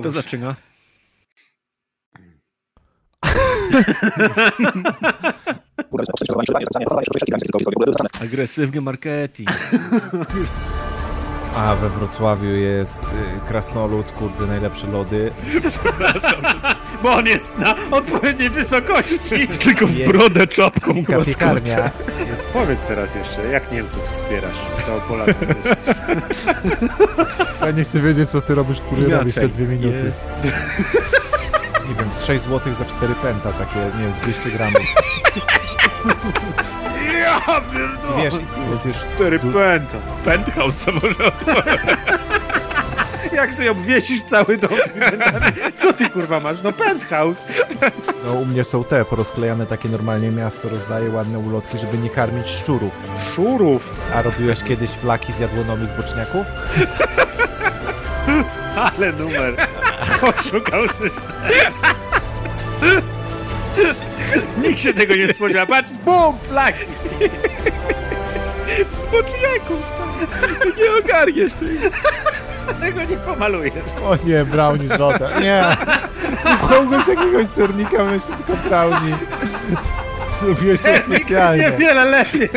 Kto zaczyna? Agresywny marketing. A we Wrocławiu jest krasnolud, kurde, najlepsze lody. Bo on jest na odpowiedniej wysokości. Tylko w brodę czapką piekarnia. Powiedz teraz jeszcze, jak Niemców wspierasz? Co Polaków jesteś? Ja nie chcę wiedzieć, co ty robisz, kurde, robisz te 2 minuty. Jest. Nie wiem, z 6 zł za 4 pęta, takie, nie wiem, z 200 gramów. Ja pierdolę! Wiesz, więc już 4 pęta. Penthouse co może otworzyć. Jak sobie obwiesisz cały dom tymi pętami? Co ty, kurwa, masz? No penthouse! No u mnie są te porozklejane takie, normalnie miasto rozdaje ładne ulotki, żeby nie karmić szczurów. Szurów? A robiłeś kiedyś flaki z jadłonomi z boczniaków? Ale numer! Oszukał system. Nikt się tego nie spodziewa. Patrz, bum, flaki. Z boczniaków. Ty nie ogarniesz. Tego nie pomalujesz. O nie, brownie z lodem. Nie. Mogłeś jakiegoś sernika myśleć, tylko brownie. Zrobiłeś to specjalnie. Niewiele lepiej.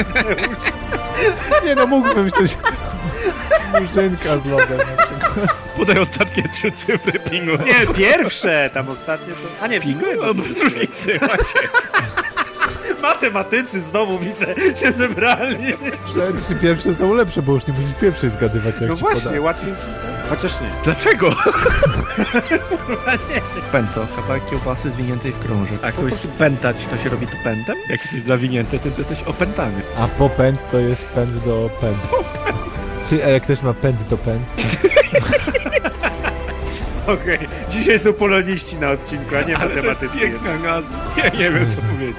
Nie no, mógłbym coś... Murzynka z lodem na przykład. Podaj ostatnie 3 cyfry pingu. Nie, pierwsze! Tam ostatnie to... A nie, wszystko jedno. Z różnicy macie. Matematycy znowu, widzę, się zebrali. Trzy pierwsze są lepsze, bo już nie musisz pierwszej zgadywać, jak no ci właśnie, poda. Łatwiej ci... Chociaż nie. Dlaczego? Pęto. Kawałek kiełbasy zwiniętej w krążek. A jakoś spętać to się robi tu pętem? Jak jesteś zawinięty, to jesteś opętany. A popęd to jest pęd do pęd. Ty, a jak ktoś ma pęd do pęd? Okej, okay. Dzisiaj są poloniści na odcinku, a nie matematycy. Ja nie wiem, co powiedzieć.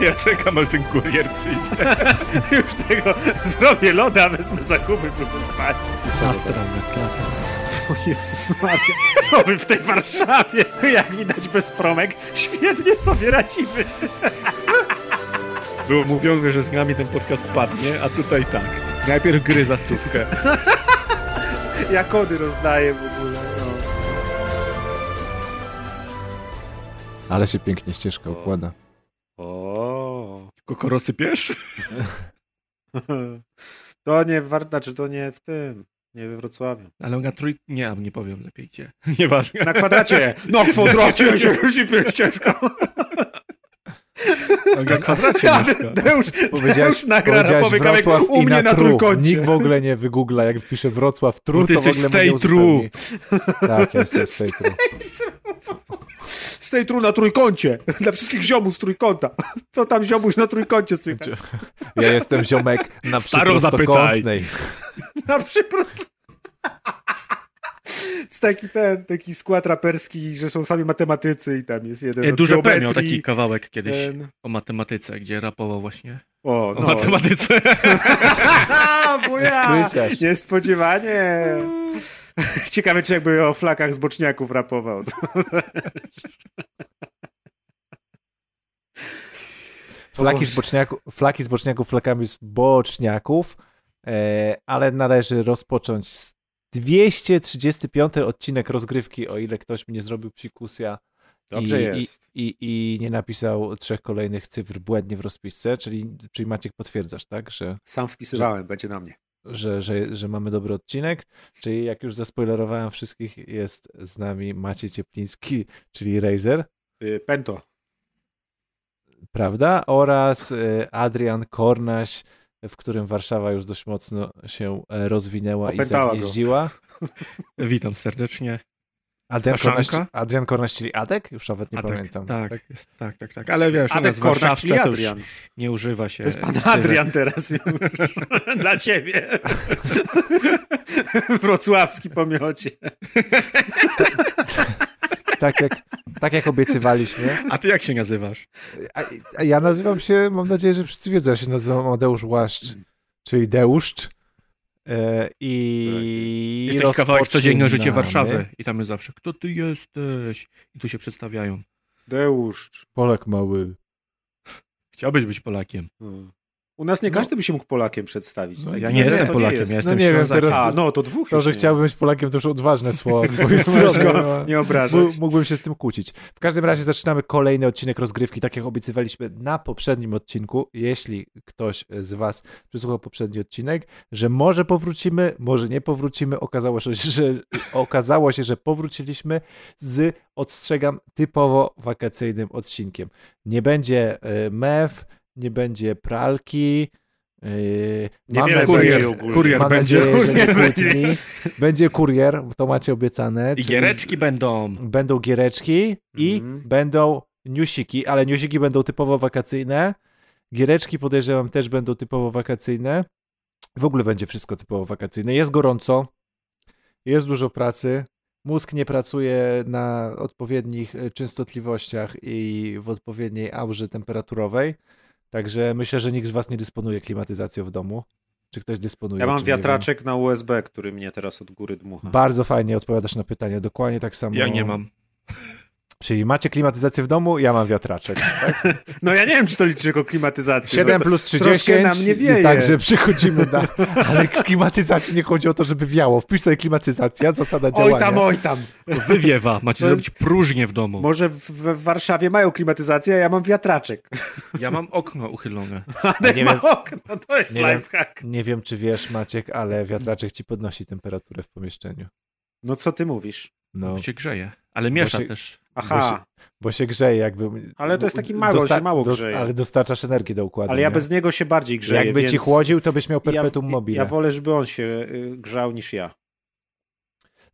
Ja czekam, ale ten kurier przyjdzie. Już tego zrobię loda, wezmę zakupy, próbuję spać. O Jezus Maria, co wy w tej Warszawie? Jak widać bez promek, świetnie sobie radzimy. Było mówione, że z nami ten podcast padnie, a tutaj tak. Najpierw gry za stówkę. Ja kody rozdaję w ogóle. Ale się pięknie ścieżka układa. O. Kokoro sypiesz? To nie warta, czy to nie w tym. Nie we Wrocławiu. Ale na trój... Nie powiem lepiej gdzie. Nieważne. Na kwadracie! Na kwadracie się sypie ścieżką! Na kwadracie mieszka. Deusz nagra rapowy kawałek u mnie na trójkącie. Nikt w ogóle nie wygoogla, jak wpisze Wrocław tru, to w ogóle mnie uzupełni. Tak, ja jestem z tej tru. Z tej tru na trójkącie. Dla wszystkich ziomów z trójkąta. Co tam ziomuś na trójkącie? Ja jestem ziomek na przyprostokątnej. Na przyprostokątnej. Jest taki skład raperski, że są sami matematycy i tam jest jeden od Duże P miał taki kawałek kiedyś o matematyce, gdzie rapował właśnie o matematyce. Buja! Niespodziewanie! Ciekawe, czy jakby o flakach z boczniaków rapował. Flaki z boczniaków flakami z boczniaków, ale należy rozpocząć 235 odcinek rozgrywki, o ile ktoś mi nie zrobił psikusia i nie napisał 3 kolejnych cyfr błędnie w rozpisce, czyli Maciek potwierdzasz, tak? Że, sam wpisywałem, będzie na mnie. Że mamy dobry odcinek, czyli jak już zaspoilerowałem wszystkich, jest z nami Maciej Ciepliński, czyli Razer. Pento. Prawda? Oraz Adrian Kornaś, w którym Warszawa już dość mocno się rozwinęła opętała i zagnieździła. Witam serdecznie. Adrian Kornaś, czyli Adek? Już nawet nie pamiętam. Tak, jest, tak. Ale wiesz, Adek Kornaś, czyli Adrian. Nie używa się... To jest pan Adrian teraz już. Dla ciebie. Wrocławski pomiocie. Tak jak obiecywaliśmy. A ty jak się nazywasz? Ja nazywam się, mam nadzieję, że wszyscy wiedzą, ja się nazywam Odeusz Łaszcz, czyli Deuszcz. I jest taki kawałek codziennego życia Warszawy i tam jest zawsze, kto ty jesteś? I tu się przedstawiają. Deuszcz. Polak mały. Chciałbyś być Polakiem. U nas nie każdy by się mógł Polakiem przedstawić. No, tak? Ja nie jestem Polakiem, jest. Ja jestem Ślązakiem. To dwóch. To, że chciałbym być Polakiem, to już odważne słowo. Nie obrażać. Mógłbym się z tym kłócić. W każdym razie zaczynamy kolejny odcinek rozgrywki, tak jak obiecywaliśmy na poprzednim odcinku. Jeśli ktoś z was przysłuchał poprzedni odcinek, że może powrócimy, może nie powrócimy. Okazało się, że powróciliśmy z, ostrzegam, typowo wakacyjnym odcinkiem. Nie będzie mew, nie będzie pralki. Będzie kurier, to macie obiecane. I giereczki będą. Będą giereczki i będą newsiki, ale newsiki będą typowo wakacyjne. Giereczki, podejrzewam, też będą typowo wakacyjne. W ogóle będzie wszystko typowo wakacyjne. Jest gorąco, jest dużo pracy. Mózg nie pracuje na odpowiednich częstotliwościach i w odpowiedniej aurze temperaturowej. Także myślę, że nikt z was nie dysponuje klimatyzacją w domu. Czy ktoś dysponuje? Ja mam wiatraczek na USB, który mnie teraz od góry dmucha. Bardzo fajnie odpowiadasz na pytanie. Dokładnie tak samo. Ja nie mam. Czyli macie klimatyzację w domu, ja mam wiatraczek. Tak? No ja nie wiem, czy to liczy jako klimatyzację. 7+3 troszkę nam nie wieje. Także przychodzimy na... Ale klimatyzacji nie chodzi o to, żeby wiało. Wpisz sobie klimatyzacja, zasada działania. Oj tam. Wywiewa. Macie zrobić próżnię w domu. Może w Warszawie mają klimatyzację, a ja mam wiatraczek. Ja mam okno uchylone. Okno, to jest lifehack. Nie wiem, czy wiesz, Maciek, ale wiatraczek ci podnosi temperaturę w pomieszczeniu. No co ty mówisz? No. Bo się grzeje. Ale miesza też. Aha. Bo się grzeje jakby. Ale to jest taki mało, że mało grzeje. Ale dostarczasz energii do układu. Ale ja bez niego się bardziej grzeję. Jakby ci chłodził, to byś miał perpetuum mobile. Ja wolę, żeby on się grzał niż ja.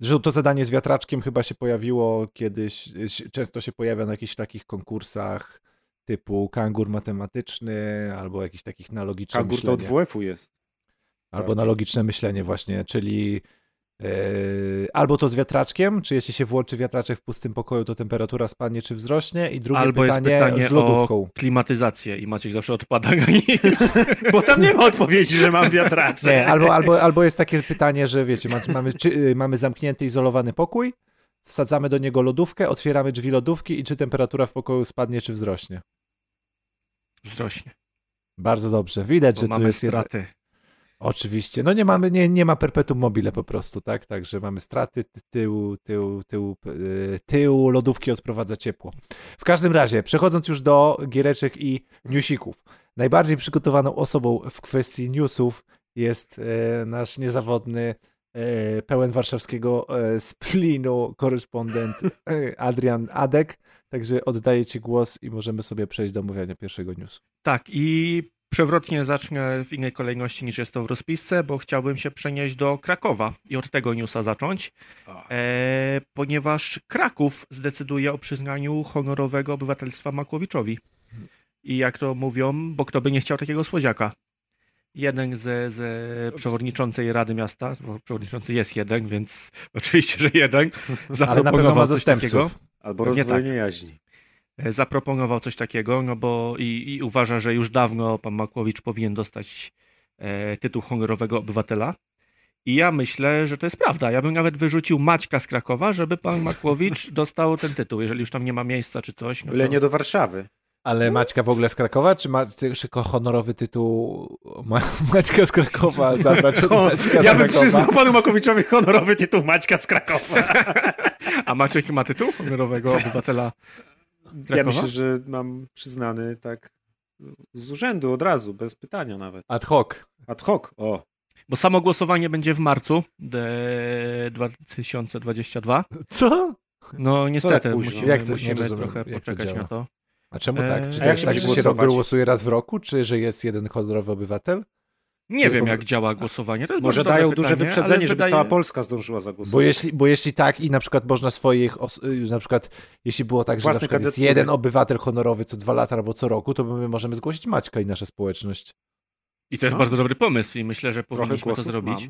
Zresztą to zadanie z wiatraczkiem chyba się pojawiło kiedyś, często się pojawia na jakichś takich konkursach typu kangur matematyczny albo jakichś takich na logiczne kangur myślenie. Kangur to od WF-u jest. Albo bardziej. Na logiczne myślenie właśnie, czyli... albo to z wiatraczkiem, czy jeśli się włączy wiatraczek w pustym pokoju, to temperatura spadnie czy wzrośnie, i drugie albo pytanie z lodówką. O klimatyzację i Maciek zawsze odpada. Bo tam nie ma odpowiedzi, że mam wiatraczek. Nie, albo jest takie pytanie, że wiecie, mamy zamknięty, izolowany pokój, wsadzamy do niego lodówkę, otwieramy drzwi lodówki i czy temperatura w pokoju spadnie czy wzrośnie? Wzrośnie. Bardzo dobrze. Widać, bo że tu jest straty. Oczywiście. No nie ma perpetuum mobile po prostu, tak? Także mamy straty, tył lodówki odprowadza ciepło. W każdym razie, przechodząc już do giereczek i newsików. Najbardziej przygotowaną osobą w kwestii newsów jest nasz niezawodny, pełen warszawskiego splinu korespondent Adrian Adek. Także oddaję ci głos i możemy sobie przejść do omówienia pierwszego newsu. Tak i... Przewrotnie zacznę w innej kolejności niż jest to w rozpisce, bo chciałbym się przenieść do Krakowa i od tego newsa zacząć, ponieważ Kraków zdecyduje o przyznaniu honorowego obywatelstwa Makłowiczowi. I jak to mówią, bo kto by nie chciał takiego słodziaka. Jeden z przewodniczącej Rady Miasta, bo przewodniczący jest jeden, więc oczywiście, że jeden, zaproponował coś takiego. Albo rozdwojenie jaźni. Zaproponował coś takiego, no bo i uważa, że już dawno pan Makłowicz powinien dostać tytuł honorowego obywatela. I ja myślę, że to jest prawda. Ja bym nawet wyrzucił Maćka z Krakowa, żeby pan Makłowicz dostał ten tytuł, jeżeli już tam nie ma miejsca czy coś. No byle to... nie do Warszawy. Ale Maćka w ogóle z Krakowa, czy honorowy tytuł Maćka z Krakowa zabrać od Maćka z Ja bym przyznał panu Makłowiczowi honorowy tytuł Maćka z Krakowa. A Maciek ma tytuł honorowego obywatela Krakowa? Ja myślę, że mam przyznany tak z urzędu od razu, bez pytania nawet. Ad hoc. Ad hoc, o. Bo samo głosowanie będzie w marcu 2022. Co? No niestety, tak musimy trochę poczekać na to. A czemu tak? Czy to jest tak, że się głosuje raz w roku, czy że jest jeden honorowy obywatel? Nie wiem, jak działa głosowanie. Może dają duże wyprzedzenie, żeby cała Polska zdążyła zagłosować. Bo jeśli tak i na przykład można na przykład jeśli było tak, że na przykład jest jeden obywatel honorowy co 2 lata albo co roku, to my możemy zgłosić Maćka i nasza społeczność. I to jest bardzo dobry pomysł i myślę, że powinniśmy to zrobić.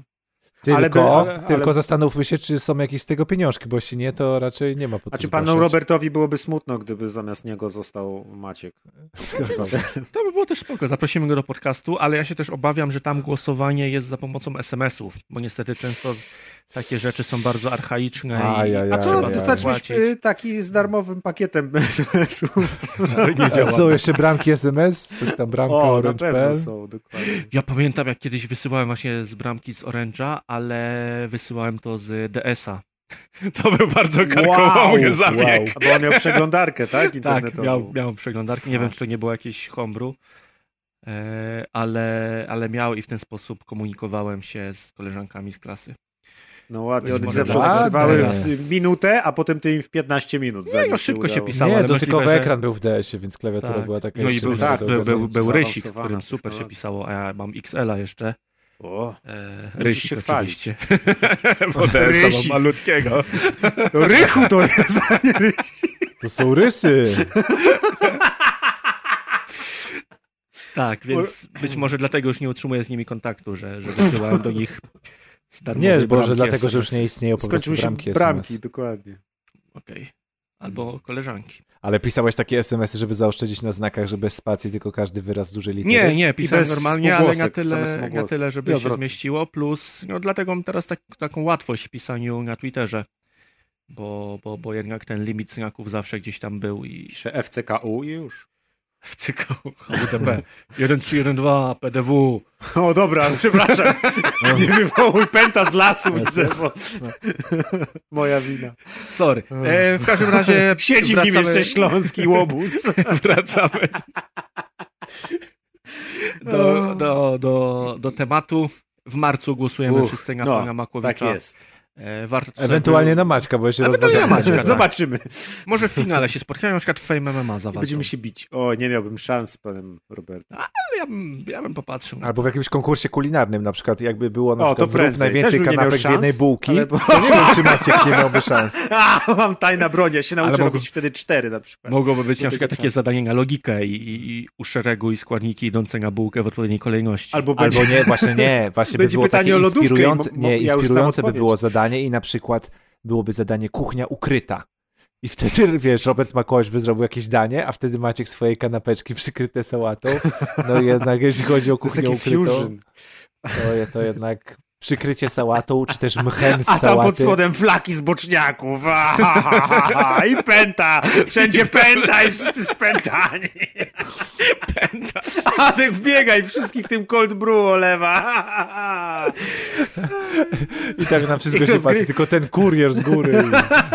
Tylko zastanówmy się, czy są jakieś z tego pieniążki, bo jeśli nie, to raczej nie ma po co. A czy panu Robertowi byłoby smutno, gdyby zamiast niego został Maciek? To by było też spoko. Zaprosimy go do podcastu, ale ja się też obawiam, że tam głosowanie jest za pomocą SMS-ów, bo niestety często takie rzeczy są bardzo archaiczne. A to wystarczy mieć taki z darmowym pakietem SMS-ów. Są jeszcze bramki SMS, coś tam bramka Orange.pl. Na pewno są, dokładnie. Ja pamiętam, jak kiedyś wysyłałem właśnie z bramki z Orange'a, ale wysyłałem to z DS-a. To był bardzo karkołomny zabieg. Wow. Bo on miał przeglądarkę, tak? Internetową. Tak, miał przeglądarkę. Nie wiem, czy to nie było jakieś homebrew, ale miał i w ten sposób komunikowałem się z koleżankami z klasy. No ładnie, one zawsze odpisywały w minutę, a potem ty im w 15 minut. Nie, no szybko się pisało. Nie, dotykowy ekran był w DS-ie, więc klawiatura była taka... No i był rysik, w którym super się pisało, a ja mam XL-a jeszcze. Rysik oczywiście. Rysik. Malutkiego. No rychu to jest, a nie rysik. To są rysy. Tak, więc być może dlatego już nie utrzymuję z nimi kontaktu, że wysyłałem do nich... Nie, może dlatego, że już nie istnieją po prostu bramki, dokładnie. Okej. Albo koleżanki. Ale pisałeś takie SMS-y, żeby zaoszczędzić na znakach, że bez spacji, tylko każdy wyraz z dużej litery? Nie, pisałem normalnie, ale na tyle, żeby się zmieściło, plus no, dlatego mam teraz taką łatwość w pisaniu na Twitterze, bo jednak ten limit znaków zawsze gdzieś tam był. I... Piszę FCKU i już. FCKU, HWDP, 1312, PDW. O dobra, przepraszam, nie wywołuj pęta z lasu, widzę, bo... Moja wina. Sorry. W każdym razie... Siedzi w nim jeszcze śląski łobuz. Wracamy do tematu. W marcu głosujemy wszyscy na Makłowicza. Tak jest. Ewentualnie na Maćka, bo jeszcze Maćka, zobaczymy. Może w finale się spotkają, na przykład w Fame MMA za będziemy się bić. O, nie miałbym szans z panem Robertem. Ale ja bym popatrzył. Albo w jakimś konkursie kulinarnym, na przykład jakby było na przykład zrób najwięcej kanapek z jednej bułki, ale... to nie wiem, czy Maciek nie miałby szans. Mam tajna broń, ja się nauczę robić wtedy 4 na przykład. Mogłoby być na przykład takie zadanie na logikę i uszereguj składniki idące na bułkę w odpowiedniej kolejności. Albo nie, właśnie nie. Właśnie będzie by było pytanie o lodówkę. Nie, inspirujące by było zadanie. I na przykład byłoby zadanie kuchnia ukryta. I wtedy, wiesz, Robert Makłowicz by zrobił jakieś danie, a wtedy Maciek swoje kanapeczki przykryte sałatą. No jednak jeśli chodzi o kuchnię ukrytą, to jednak przykrycie sałatą, czy też mchem z sałaty. A tam pod spodem flaki z boczniaków. I pęta. Wszędzie pęta i wszyscy spętani. Pęta. Adek wbiega i wszystkich tym cold brew olewa. I tak na wszystko się patrzy, tylko ten kurier z góry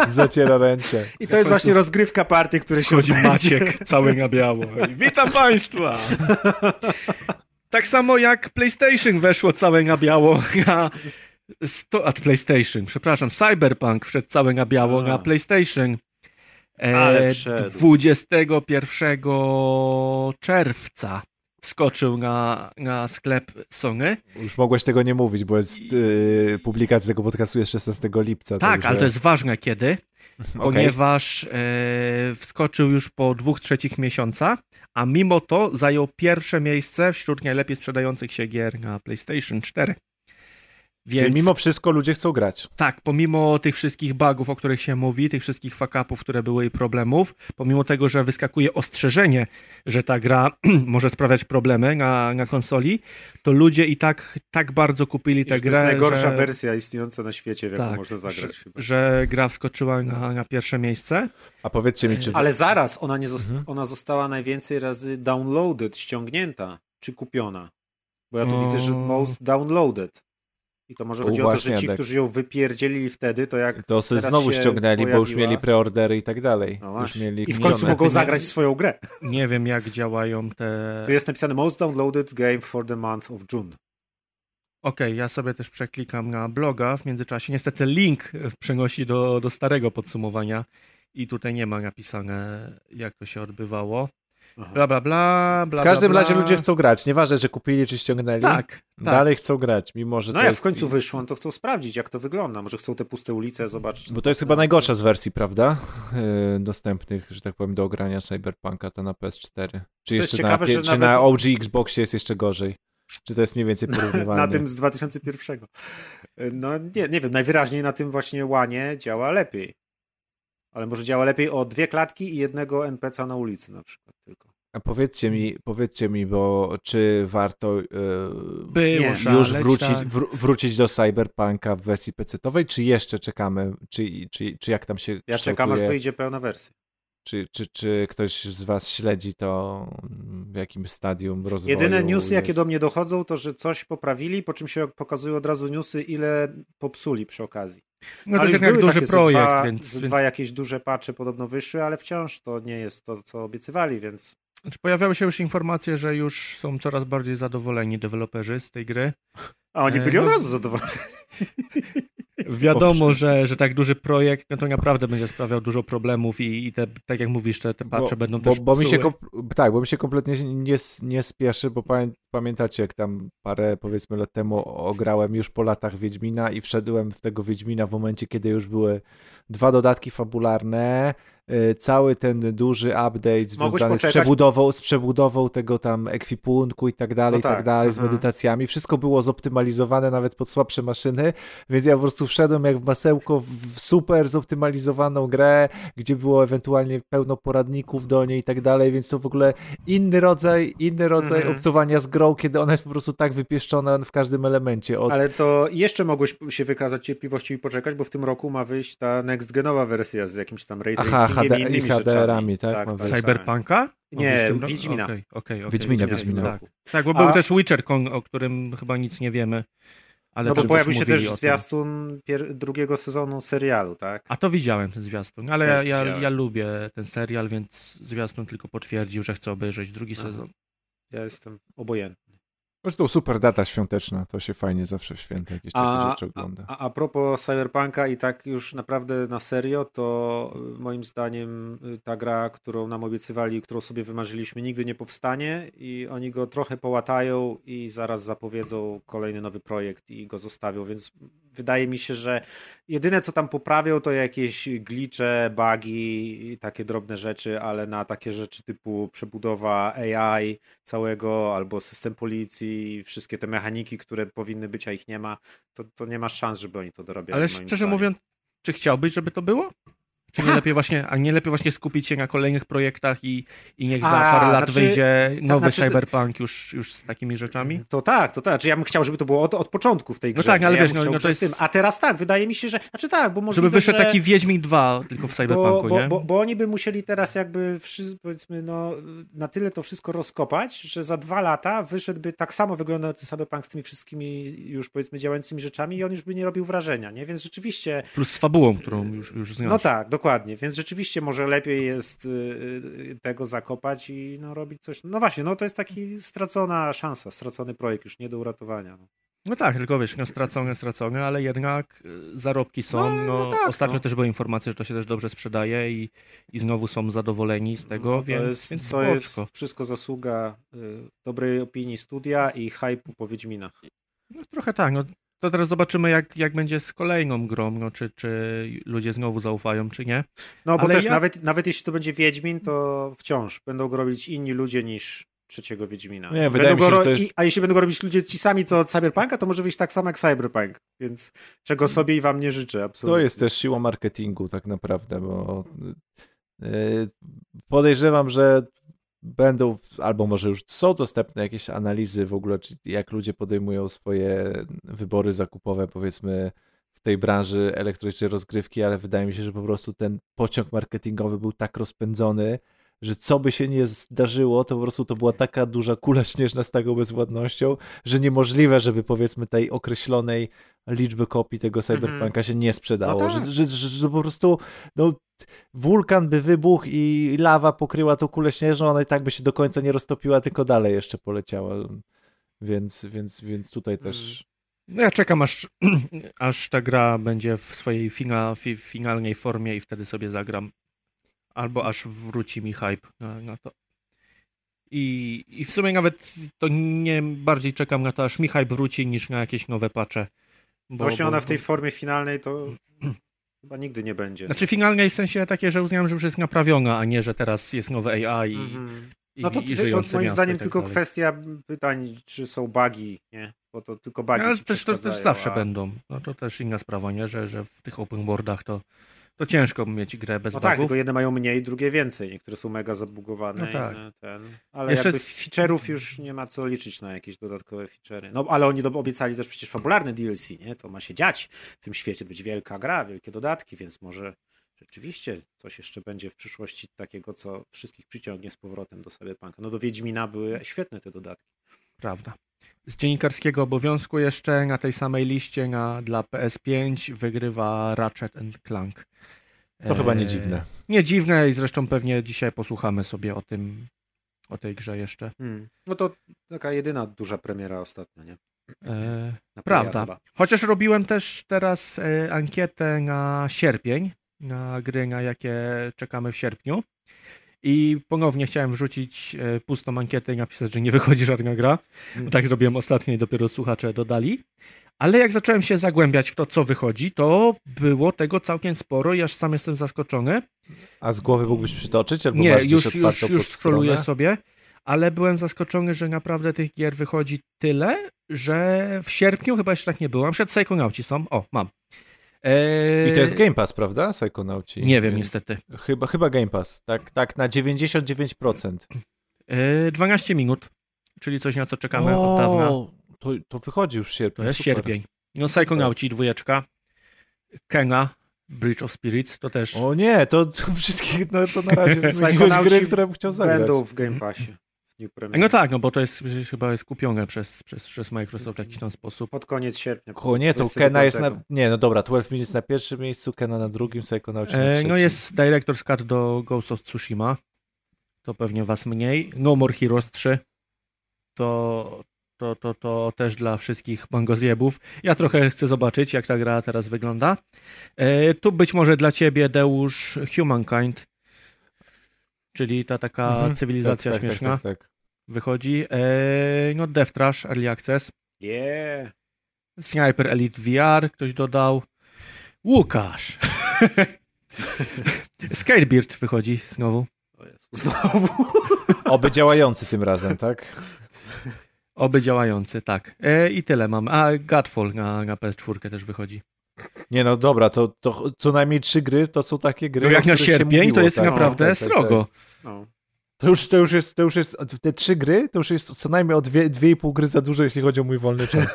zaciera ręce. I to jest właśnie rozgrywka partii, której się chodzi Maciek cały na biało. I witam państwa. Tak samo jak PlayStation weszło całe na biało na... Cyberpunk wszedł całe na biało na PlayStation. Ale wszedł. 21 czerwca wskoczył na sklep Sony. Już mogłeś tego nie mówić, bo jest publikacja tego podcastu jest 16 lipca. Tak, także... ale to jest ważne kiedy, ponieważ wskoczył już po 2/3 miesiąca, a mimo to zajął pierwsze miejsce wśród najlepiej sprzedających się gier na PlayStation 4. Więc, czyli mimo wszystko ludzie chcą grać. Tak, pomimo tych wszystkich bugów, o których się mówi, tych wszystkich fuck-upów, które były i problemów, pomimo tego, że wyskakuje ostrzeżenie, że ta gra może sprawiać problemy na konsoli, to ludzie i tak bardzo kupili tę grę, że... To jest najgorsza wersja istniejąca na świecie, w jaką można zagrać. Że gra wskoczyła na pierwsze miejsce. A powiedzcie mi, czy... Ale zaraz, ona została najwięcej razy downloaded, ściągnięta, czy kupiona. Bo ja tu widzę, że most downloaded. I to może chodzi o to, że ci, którzy ją wypierdzielili wtedy, to jak to sobie znowu ściągnęli, bo już mieli preordery i tak dalej. No już mieli i w końcu mogą zagrać swoją grę. Nie wiem, jak działają te... Tu jest napisane Most Downloaded Game for the Month of June. Okej, ja sobie też przeklikam na bloga w międzyczasie. Niestety link przenosi do starego podsumowania i tutaj nie ma napisane, jak to się odbywało. Bla, bla, bla, bla. W każdym razie ludzie chcą grać. Nieważne, że kupili czy ściągnęli. Tak. Dalej chcą grać, mimo że. No to jak jest... w końcu wyszło, to chcą sprawdzić, jak to wygląda. Może chcą te puste ulice zobaczyć. Bo to jest chyba najgorsza z wersji, prawda? Dostępnych, że tak powiem, do ogrania Cyberpunka, ta na PS4. Czy jeszcze ciekawe, czy nawet na OG Xboxie jest jeszcze gorzej? Czy to jest mniej więcej porównywalne? Na tym z 2001. No nie wiem, najwyraźniej na tym właśnie łanie działa lepiej. Ale może działa lepiej o 2 klatki i jednego NPC-a na ulicy na przykład tylko. A powiedzcie mi, bo czy warto już wrócić do Cyberpunka w wersji PC-towej, czy jeszcze czekamy, czy jak tam się kształtuje? Ja czekam, aż wyjdzie pełna wersja. Czy ktoś z was śledzi to, w jakim stadium rozwoju? Jedyne newsy, jakie do mnie dochodzą, to, że coś poprawili, po czym się pokazują od razu newsy, ile popsuli przy okazji. No ale to już były duży takie projekt, dwa jakieś duże patche podobno wyszły, ale wciąż to nie jest to, co obiecywali, więc... Znaczy, pojawiały się już informacje, że już są coraz bardziej zadowoleni deweloperzy z tej gry. A oni byli od razu zadowoleni. Wiadomo, że tak duży projekt, no to naprawdę będzie sprawiał dużo problemów i te, tak jak mówisz, te patche będą też psuły. Bo mi się kompletnie nie spieszy, bo pamiętacie, jak tam parę, powiedzmy, lat temu ograłem już po latach Wiedźmina i wszedłem w tego Wiedźmina w momencie, kiedy już były 2 dodatki fabularne, cały ten duży update związany z przebudową tego tam ekwipunku i tak dalej, z medytacjami. Wszystko było zoptymalizowane nawet pod słabsze maszyny, więc ja po prostu wszedłem jak w masełko w super zoptymalizowaną grę, gdzie było ewentualnie pełno poradników do niej i tak dalej, więc to w ogóle inny rodzaj obcowania z grą, kiedy ona jest po prostu tak wypieszczona w każdym elemencie. Ale to jeszcze mogłeś się wykazać cierpliwością i poczekać, bo w tym roku ma wyjść ta next-genowa wersja z jakimś tam Ray Tracingiem i innymi HDR-ami, tak? Cyberpunka? Nie, Wiedźmina. Okay. Wiedźmina. Tak, bo był też Witcher, o którym chyba nic nie wiemy. Ale no bo pojawił się też zwiastun drugiego sezonu serialu, tak? A to widziałem ten zwiastun, ale ja lubię ten serial, więc zwiastun tylko potwierdził, że chcę obejrzeć drugi sezon. Ja jestem obojętny. Zresztą super data świąteczna, to się fajnie zawsze w święta jakieś takie rzeczy ogląda. A propos Cyberpunka i tak już naprawdę na serio, to moim zdaniem ta gra, którą nam obiecywali, którą sobie wymarzyliśmy, nigdy nie powstanie i oni go trochę połatają i zaraz zapowiedzą kolejny nowy projekt i go zostawią, więc wydaje mi się, że jedyne co tam poprawią to jakieś glitche, bugi i takie drobne rzeczy, ale na takie rzeczy typu przebudowa AI całego albo system policji, wszystkie te mechaniki, które powinny być, a ich nie ma, to nie ma szans, żeby oni to dorobili. Ale szczerze mówiąc, czy chciałbyś, żeby to było? Czy nie lepiej właśnie, skupić się na kolejnych projektach i niech za parę lat wyjdzie nowy Cyberpunk już z takimi rzeczami? To tak. Znaczy, ja bym chciał, żeby to było od początku w tej grze. No tak, ale ja wiesz, to jest... A teraz tak, wydaje mi się, że... Znaczy tak, bo możliwe, żeby wyszedł taki Wiedźmin 2 tylko w Cyberpunku, nie? Bo oni by musieli teraz jakby, powiedzmy, na tyle to wszystko rozkopać, że za 2 lata wyszedłby tak samo wyglądający Cyberpunk z tymi wszystkimi już, powiedzmy, działającymi rzeczami i on już by nie robił wrażenia, nie? Więc rzeczywiście... Plus z fabułą, którą już znasz. No tak, dokładnie, więc rzeczywiście może lepiej jest tego zakopać i robić coś. No właśnie, to jest taki stracona szansa, stracony projekt, już nie do uratowania. No tak, tylko wiesz, stracony, ale jednak zarobki są. No tak, ostatnio też były informacje, że to się też dobrze sprzedaje i znowu są zadowoleni z tego, więc to jest wszystko zasługa dobrej opinii studia i hype'u po Wiedźminach. No trochę tak, To teraz zobaczymy, jak będzie z kolejną grą, czy ludzie znowu zaufają, czy nie. No bo ale też nawet jeśli to będzie Wiedźmin, to wciąż będą go robić inni ludzie niż trzeciego Wiedźmina. Nie, wydaje mi się, że to jest... A jeśli będą go robić ludzie ci sami co od Cyberpunka, to może wyjść tak samo jak Cyberpunk, więc czego sobie i wam nie życzę, absolutnie. To jest też siła marketingu tak naprawdę, bo podejrzewam, że będą, albo może już są dostępne jakieś analizy w ogóle, jak ludzie podejmują swoje wybory zakupowe, powiedzmy, w tej branży elektronicznej rozgrywki, ale wydaje mi się, że po prostu ten pociąg marketingowy był tak rozpędzony, że co by się nie zdarzyło, to po prostu to była taka duża kula śnieżna z taką bezwładnością, że niemożliwe, żeby powiedzmy tej określonej liczby kopii tego Cyberpunka się nie sprzedało. No tak. Że po prostu wulkan by wybuchł i lawa pokryła tą kulę śnieżną, ona i tak by się do końca nie roztopiła, tylko dalej jeszcze poleciała. Więc tutaj też... No ja czekam, aż ta gra będzie w swojej finalnej formie i wtedy sobie zagram. Albo aż wróci mi hype na to. I w sumie nawet to nie bardziej czekam na to, aż mi hype wróci, niż na jakieś nowe patche. Właśnie ona w tej formie finalnej to chyba nigdy nie będzie. Znaczy finalnej w sensie takie, że uznałem, że już jest naprawiona, a nie, że teraz jest nowe AI No to, to moim zdaniem tylko dalej. Kwestia pytań, czy są bugi, nie? Bo to tylko bugi. No, ale też zawsze będą. No to też inna sprawa, nie? Że w tych open worldach to ciężko mieć grę bez bugów. No tak, tylko jedne mają mniej, drugie więcej. Niektóre są mega zabugowane. No tak. Ale jeszcze jakby feature'ów już nie ma co liczyć na jakieś dodatkowe feature'y. No ale oni obiecali też przecież fabularne DLC, nie? To ma się dziać w tym świecie, być wielka gra, wielkie dodatki, więc może rzeczywiście coś jeszcze będzie w przyszłości takiego, co wszystkich przyciągnie z powrotem do Cyberpunka. No do Wiedźmina były świetne te dodatki. Prawda. Z dziennikarskiego obowiązku jeszcze na tej samej liście dla PS5 wygrywa Ratchet and Clank. To chyba nie dziwne. Nie dziwne i zresztą pewnie dzisiaj posłuchamy sobie o tej grze jeszcze. No to taka jedyna duża premiera ostatnio, nie? Prawda. Chyba. Chociaż robiłem też teraz ankietę na sierpień, na gry, na jakie czekamy w sierpniu i ponownie chciałem wrzucić pustą ankietę i napisać, że nie wychodzi żadna gra. Tak zrobiłem ostatnio i dopiero słuchacze dodali. Ale jak zacząłem się zagłębiać w to, co wychodzi, to było tego całkiem sporo i aż sam jestem zaskoczony. A z głowy mógłbyś przytoczyć? Albo nie, już scrolluję sobie, ale byłem zaskoczony, że naprawdę tych gier wychodzi tyle, że w sierpniu chyba jeszcze tak nie było. Przed Psychonauts są. O, mam. I to jest Game Pass, prawda? Psychonauci. Nie wiem, niestety. Chyba Game Pass, tak na 99%. 12 minut, czyli coś, na co czekamy od dawna. To wychodzi już w sierpniu. To jest super. Sierpień. No Psychonauci, 2, Kena Bridge of Spirits, to też... O nie, to wszystkich, no to na razie gry, które bym chciał zagrać. Będą w Game Passie. No tak, no bo to jest chyba jest kupione przez Microsoft w jakiś tam sposób. Pod koniec sierpnia. Nie, to Kena jest na... Nie, no dobra, 12 Minutes na pierwszym miejscu, Kena na drugim, Psychonauts na trzecim. No jest Director's Cut do Ghost of Tsushima. To pewnie was mniej. No More Heroes 3. To też dla wszystkich mangozjebów. Ja trochę chcę zobaczyć, jak ta gra teraz wygląda. Tu być może dla ciebie, Deusz, Humankind. Czyli ta taka cywilizacja śmieszna tak. wychodzi. No Death Trash, Early Access. Yeah. Sniper Elite VR, ktoś dodał. Łukasz. Skatebird wychodzi znowu. O Jezu, znowu. Oby działający tym razem, tak? Oby działający, tak. I tyle mam. A Godfall na PS4 też wychodzi. Nie no dobra, to co najmniej 3 gry to są takie gry. No jak na sierpień mówiło, to jest tak, naprawdę srogo. No. To już jest te 3 gry to już jest co najmniej o 2,5 gry za dużo, jeśli chodzi o mój wolny czas.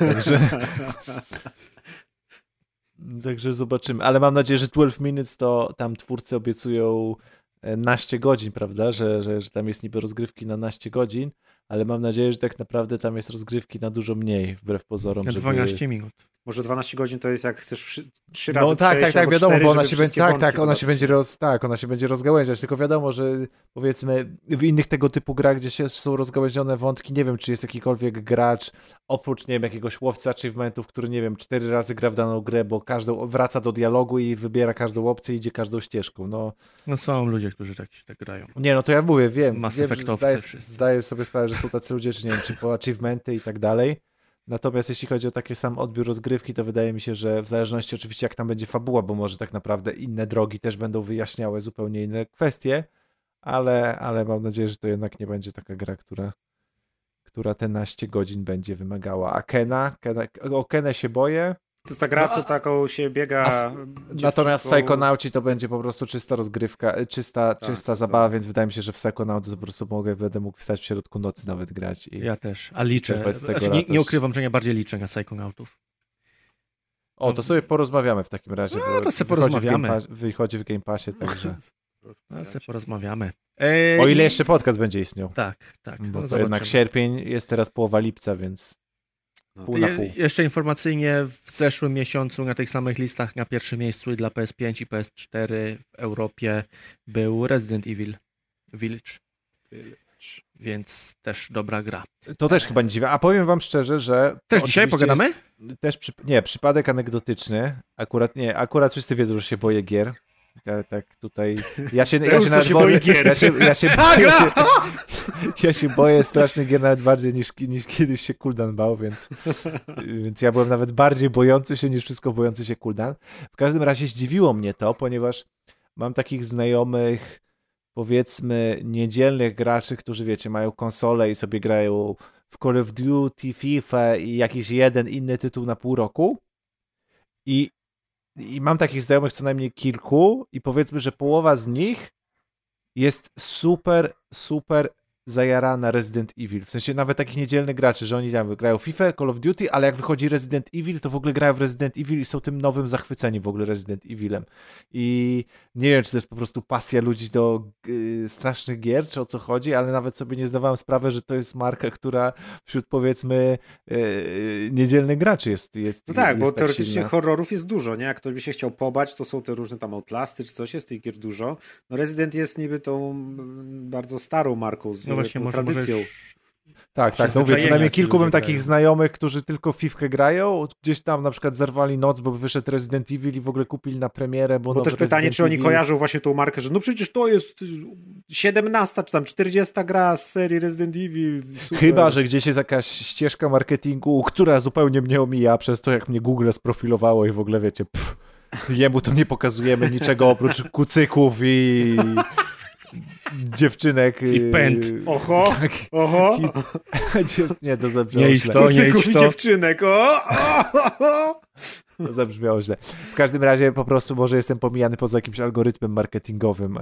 Także zobaczymy. Ale mam nadzieję, że 12 Minutes to tam twórcy obiecują naście godzin, prawda? Że tam jest niby rozgrywki na naście godzin, ale mam nadzieję, że tak naprawdę tam jest rozgrywki na dużo mniej, wbrew pozorom. Na 12 minut. Może 12 godzin to jest jak chcesz 3 razy przejść, tak, wiadomo, 4, bo ona się będzie rozgałęziać, tylko wiadomo, że powiedzmy w innych tego typu grach, gdzie są rozgałęzione wątki, nie wiem, czy jest jakikolwiek gracz, oprócz, nie wiem, jakiegoś łowcy achievementów, który, nie wiem, 4 razy gra w daną grę, bo każdą wraca do dialogu i wybiera każdą opcję i idzie każdą ścieżką. No są ludzie, którzy tak grają. Nie, no to ja mówię, zdaję sobie sprawę, że są tacy ludzie, czy nie wiem, czy po achievementy i tak dalej. Natomiast jeśli chodzi o taki sam odbiór rozgrywki, to wydaje mi się, że w zależności oczywiście jak tam będzie fabuła, bo może tak naprawdę inne drogi też będą wyjaśniały zupełnie inne kwestie, ale mam nadzieję, że to jednak nie będzie taka gra, która te naście godzin będzie wymagała. A Kenę się boję. To jest ta gra, co taką się biega... Natomiast w Psychonauci to będzie po prostu czysta rozgrywka, czysta zabawa, więc wydaje mi się, że w Psychonauty to po prostu będę mógł wstać w środku nocy nawet grać. Ja też, a liczę. Nie ukrywam, że ja bardziej liczę na Psychonautów. O, to sobie porozmawiamy w takim razie. No, to sobie porozmawiamy. Wychodzi w Game Passie, także... porozmawiamy. O ile jeszcze podcast będzie istniał. Tak. Bo to jednak sierpień, jest teraz połowa lipca, więc... Pół na pół. Jeszcze informacyjnie w zeszłym miesiącu na tych samych listach na pierwszym miejscu dla PS5 i PS4 w Europie był Resident Evil Village. Więc też dobra gra. To też chyba nie dziwia. A powiem wam szczerze, że... Też dzisiaj pogadamy? Przypadek anegdotyczny. Akurat wszyscy wiedzą, że się boję gier. Ja tak tutaj... Ja się boję strasznie gier nawet bardziej niż kiedyś się Kuldan bał, więc ja byłem nawet bardziej bojący się niż wszystko bojący się Kuldan. W każdym razie zdziwiło mnie to, ponieważ mam takich znajomych, powiedzmy niedzielnych graczy, którzy wiecie, mają konsole i sobie grają w Call of Duty, FIFA i jakiś jeden inny tytuł na pół roku. I mam takich znajomych co najmniej kilku i powiedzmy, że połowa z nich jest super, super zajarana Resident Evil. W sensie nawet takich niedzielnych graczy, że oni tam grają FIFA, Call of Duty, ale jak wychodzi Resident Evil, to w ogóle grają w Resident Evil i są tym nowym zachwyceni w ogóle Resident Evilem. I nie wiem, czy to jest po prostu pasja ludzi do strasznych gier, czy o co chodzi, ale nawet sobie nie zdawałem sprawy, że to jest marka, która wśród powiedzmy niedzielnych graczy jest no tak, jest bo tak teoretycznie silna. Horrorów jest dużo, nie? Jak ktoś by się chciał pobać, to są te różne tam Outlasty, czy coś, jest tych gier dużo. No Resident jest niby tą bardzo starą marką z no właśnie, może tradycją. Tak, no mówię, co najmniej kilku bym takich znajomych, którzy tylko w Fifkę grają, gdzieś tam na przykład zerwali noc, bo wyszedł Resident Evil i w ogóle kupili na premierę. Bo też pytanie, Resident czy oni Evil... kojarzą właśnie tą markę, że no przecież to jest 17 czy tam 40 gra z serii Resident Evil. Super. Chyba, że gdzieś jest jakaś ścieżka marketingu, która zupełnie mnie omija przez to, jak mnie Google sprofilowało i w ogóle wiecie, jemu to nie pokazujemy niczego oprócz kucyków i... dziewczynek i pęd. Oho, tak, oho. Nie, to zabrzmiało źle. Kucyków i dziewczynek, o. To zabrzmiało źle. W każdym razie po prostu może jestem pomijany poza jakimś algorytmem marketingowym.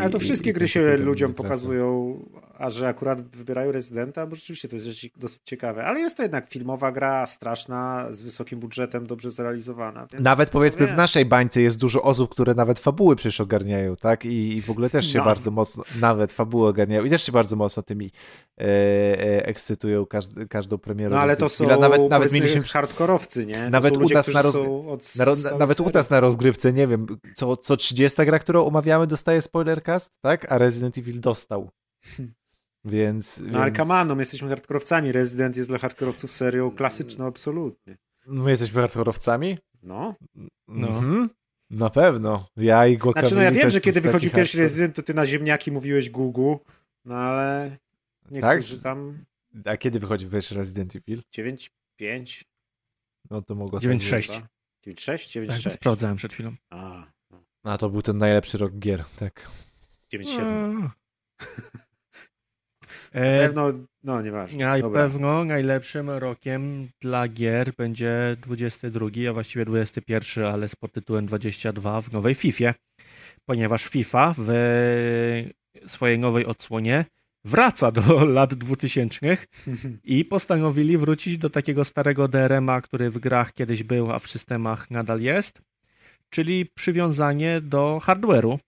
Ale to wszystkie gry się ludziom pokazują, a że akurat wybierają Rezydenta, bo rzeczywiście to jest dosyć ciekawe. Ale jest to jednak filmowa gra, straszna, z wysokim budżetem, dobrze zrealizowana. Nawet powiedzmy w naszej bańce jest dużo osób, które nawet fabuły przecież ogarniają, tak? I w ogóle też się bardzo mocno, nawet fabuły ogarniają i też się bardzo mocno tymi ekscytują każdą premierą. No ale to są nawet mieliśmy hardkorowcy, nie? Nawet u nas na rozgrywce, nie wiem, co 30 gra, którą omawiamy, dostaje spoilercast, tak? A Resident Evil dostał. Więc... No ale kamano, my jesteśmy hardkorowcami. Resident jest dla hardkorowców serią klasyczną, absolutnie. My jesteśmy hardkorowcami? No. Mhm. Na pewno. Ja i Gokami. Znaczy, no ja wiem, że kiedy wychodził pierwszy Resident, to ty na ziemniaki mówiłeś Gugu, no ale niektórzy tak? tam... A kiedy wychodził pierwszy Resident Evil? 9.5. No to mogło... 9.6. 9.6? 9.6. Tak, sprawdzałem przed chwilą. A to był ten najlepszy rok gier, tak. 9.7. Pewno, nieważne. Na pewno najlepszym rokiem dla gier będzie 22, a właściwie 21, ale z podtytułem 22 w nowej Fifie, ponieważ FIFA w swojej nowej odsłonie wraca do lat 2000 i postanowili wrócić do takiego starego DRM-a, który w grach kiedyś był, a w systemach nadal jest, czyli przywiązanie do hardware'u.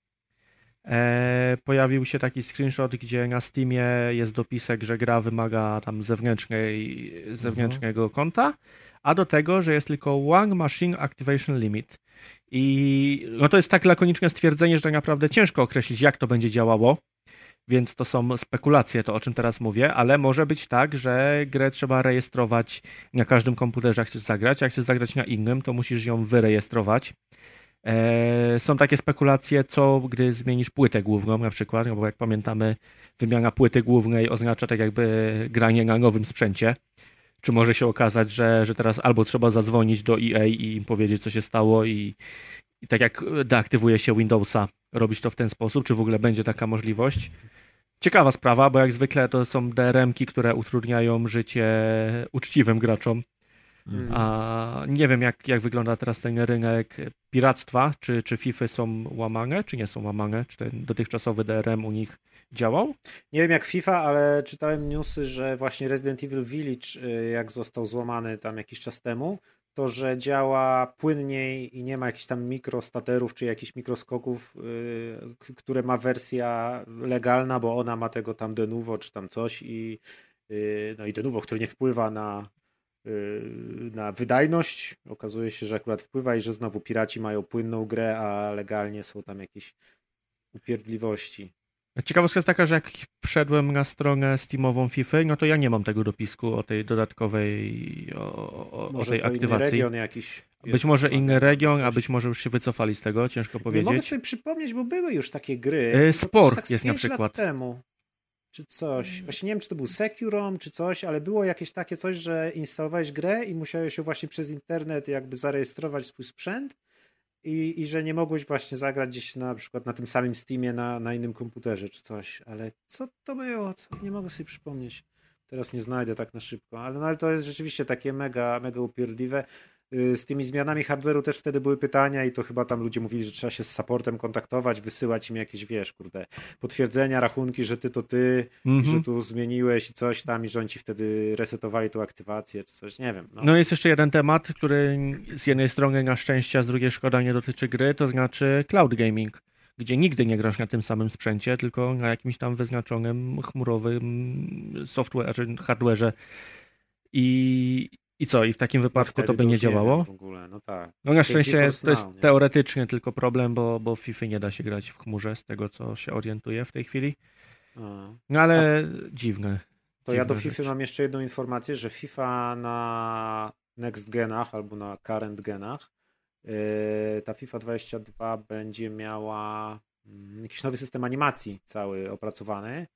Pojawił się taki screenshot, gdzie na Steamie jest dopisek, że gra wymaga tam zewnętrznego konta, a do tego, że jest tylko One Machine Activation Limit. I no to jest tak lakoniczne stwierdzenie, że naprawdę ciężko określić, jak to będzie działało, więc to są spekulacje, to o czym teraz mówię, ale może być tak, że grę trzeba rejestrować na każdym komputerze, jak chcesz zagrać, na innym, to musisz ją wyrejestrować. Są takie spekulacje, co gdy zmienisz płytę główną na przykład, bo jak pamiętamy, wymiana płyty głównej oznacza tak jakby granie na nowym sprzęcie. Czy może się okazać, że teraz albo trzeba zadzwonić do EA i im powiedzieć, co się stało i tak jak deaktywuje się Windowsa, robić to w ten sposób, czy w ogóle będzie taka możliwość. Ciekawa sprawa, bo jak zwykle to są DRM-ki, które utrudniają życie uczciwym graczom. A nie wiem, jak wygląda teraz ten rynek piractwa, czy FIFA są łamane, czy nie są łamane, czy ten dotychczasowy DRM u nich działał? Nie wiem jak FIFA, ale czytałem newsy, że właśnie Resident Evil Village, jak został złamany tam jakiś czas temu, to, że działa płynniej i nie ma jakichś tam mikrostaterów, czy jakichś mikroskoków, które ma wersja legalna, bo ona ma tego tam de novo, czy tam coś i de novo, który nie wpływa na wydajność. Okazuje się, że akurat wpływa i że znowu piraci mają płynną grę, a legalnie są tam jakieś upierdliwości. Ciekawostka jest taka, że jak wszedłem na stronę Steamową FIFA, no to ja nie mam tego dopisku o tej dodatkowej może o tej aktywacji. Może inny region jakiś. Być może inny region, a być może już się wycofali z tego, ciężko powiedzieć. Nie mogę sobie przypomnieć, bo były już takie gry. Sport tak jest na przykład. Temu. Czy coś. Właśnie nie wiem, czy to był Securom, czy coś, ale było jakieś takie coś, że instalowałeś grę i musiałeś się właśnie przez internet jakby zarejestrować swój sprzęt I że nie mogłeś właśnie zagrać gdzieś na przykład na tym samym Steamie na innym komputerze czy coś, ale co to było? Nie mogę sobie przypomnieć. Teraz nie znajdę tak na szybko, ale to jest rzeczywiście takie mega upierdliwe. Z tymi zmianami hardware'u też wtedy były pytania i to chyba tam ludzie mówili, że trzeba się z supportem kontaktować, wysyłać im jakieś, potwierdzenia, rachunki, że ty, że tu zmieniłeś i coś tam i że oni ci wtedy resetowali tą aktywację czy coś, nie wiem. No jest jeszcze jeden temat, który z jednej strony na szczęście, a z drugiej szkoda nie dotyczy gry, to znaczy cloud gaming, gdzie nigdy nie grasz na tym samym sprzęcie, tylko na jakimś tam wyznaczonym chmurowym software, czy hardware'ze I co? I w takim wypadku to by nie działało? W ogóle. No tak. No na szczęście to jest teoretycznie tylko problem, bo w FIFA nie da się grać w chmurze, z tego co się orientuję w tej chwili. No ale dziwne. To ja do FIFA mam jeszcze jedną informację, że FIFA na next genach albo na current genach ta FIFA 22 będzie miała jakiś nowy system animacji cały opracowany.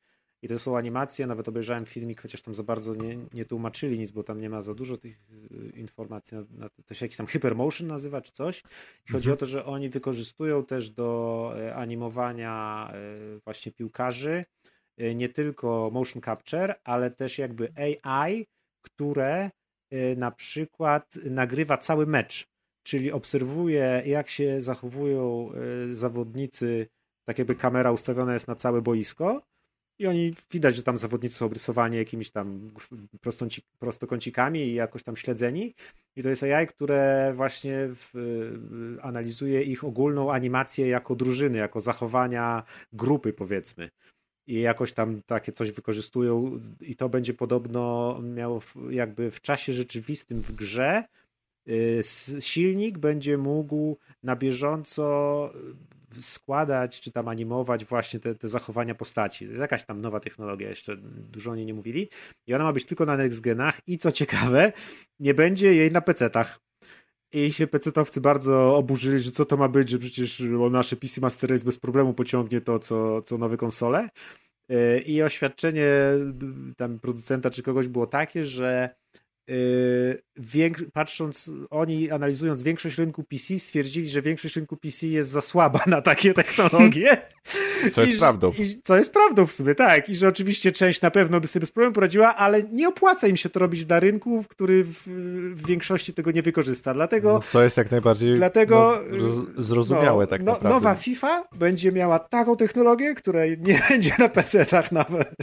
I to są animacje, nawet obejrzałem filmik, chociaż tam za bardzo nie tłumaczyli nic, bo tam nie ma za dużo tych informacji. To się jakiś tam hypermotion nazywa czy coś. I chodzi o to, że oni wykorzystują też do animowania właśnie piłkarzy nie tylko motion capture, ale też jakby AI, które na przykład nagrywa cały mecz, czyli obserwuje jak się zachowują zawodnicy, tak jakby kamera ustawiona jest na całe boisko. I oni widać, że tam zawodnicy są obrysowani jakimiś tam prostokącikami i jakoś tam śledzeni. I to jest AI, które właśnie analizuje ich ogólną animację jako drużyny, jako zachowania grupy powiedzmy. I jakoś tam takie coś wykorzystują i to będzie podobno miało jakby w czasie rzeczywistym w grze silnik będzie mógł na bieżąco składać, czy tam animować właśnie te zachowania postaci. To jest jakaś tam nowa technologia, jeszcze dużo o niej nie mówili. I ona ma być tylko na next genach i co ciekawe, nie będzie jej na PC-tach. I się PC-towcy bardzo oburzyli, że co to ma być, że przecież nasze PC Master Race bez problemu pociągnie to, co nowe konsole. I oświadczenie tam producenta czy kogoś było takie, że analizując większość rynku PC, stwierdzili, że większość rynku PC jest za słaba na takie technologie. Co jest prawdą. Co jest prawdą w sumie, tak. I że oczywiście część na pewno by sobie bez problemu poradziła, ale nie opłaca im się to robić dla rynku, który w większości tego nie wykorzysta. Dlatego... No, co jest jak najbardziej zrozumiałe tak naprawdę. Nowa FIFA będzie miała taką technologię, której nie będzie na PC-tach nawet.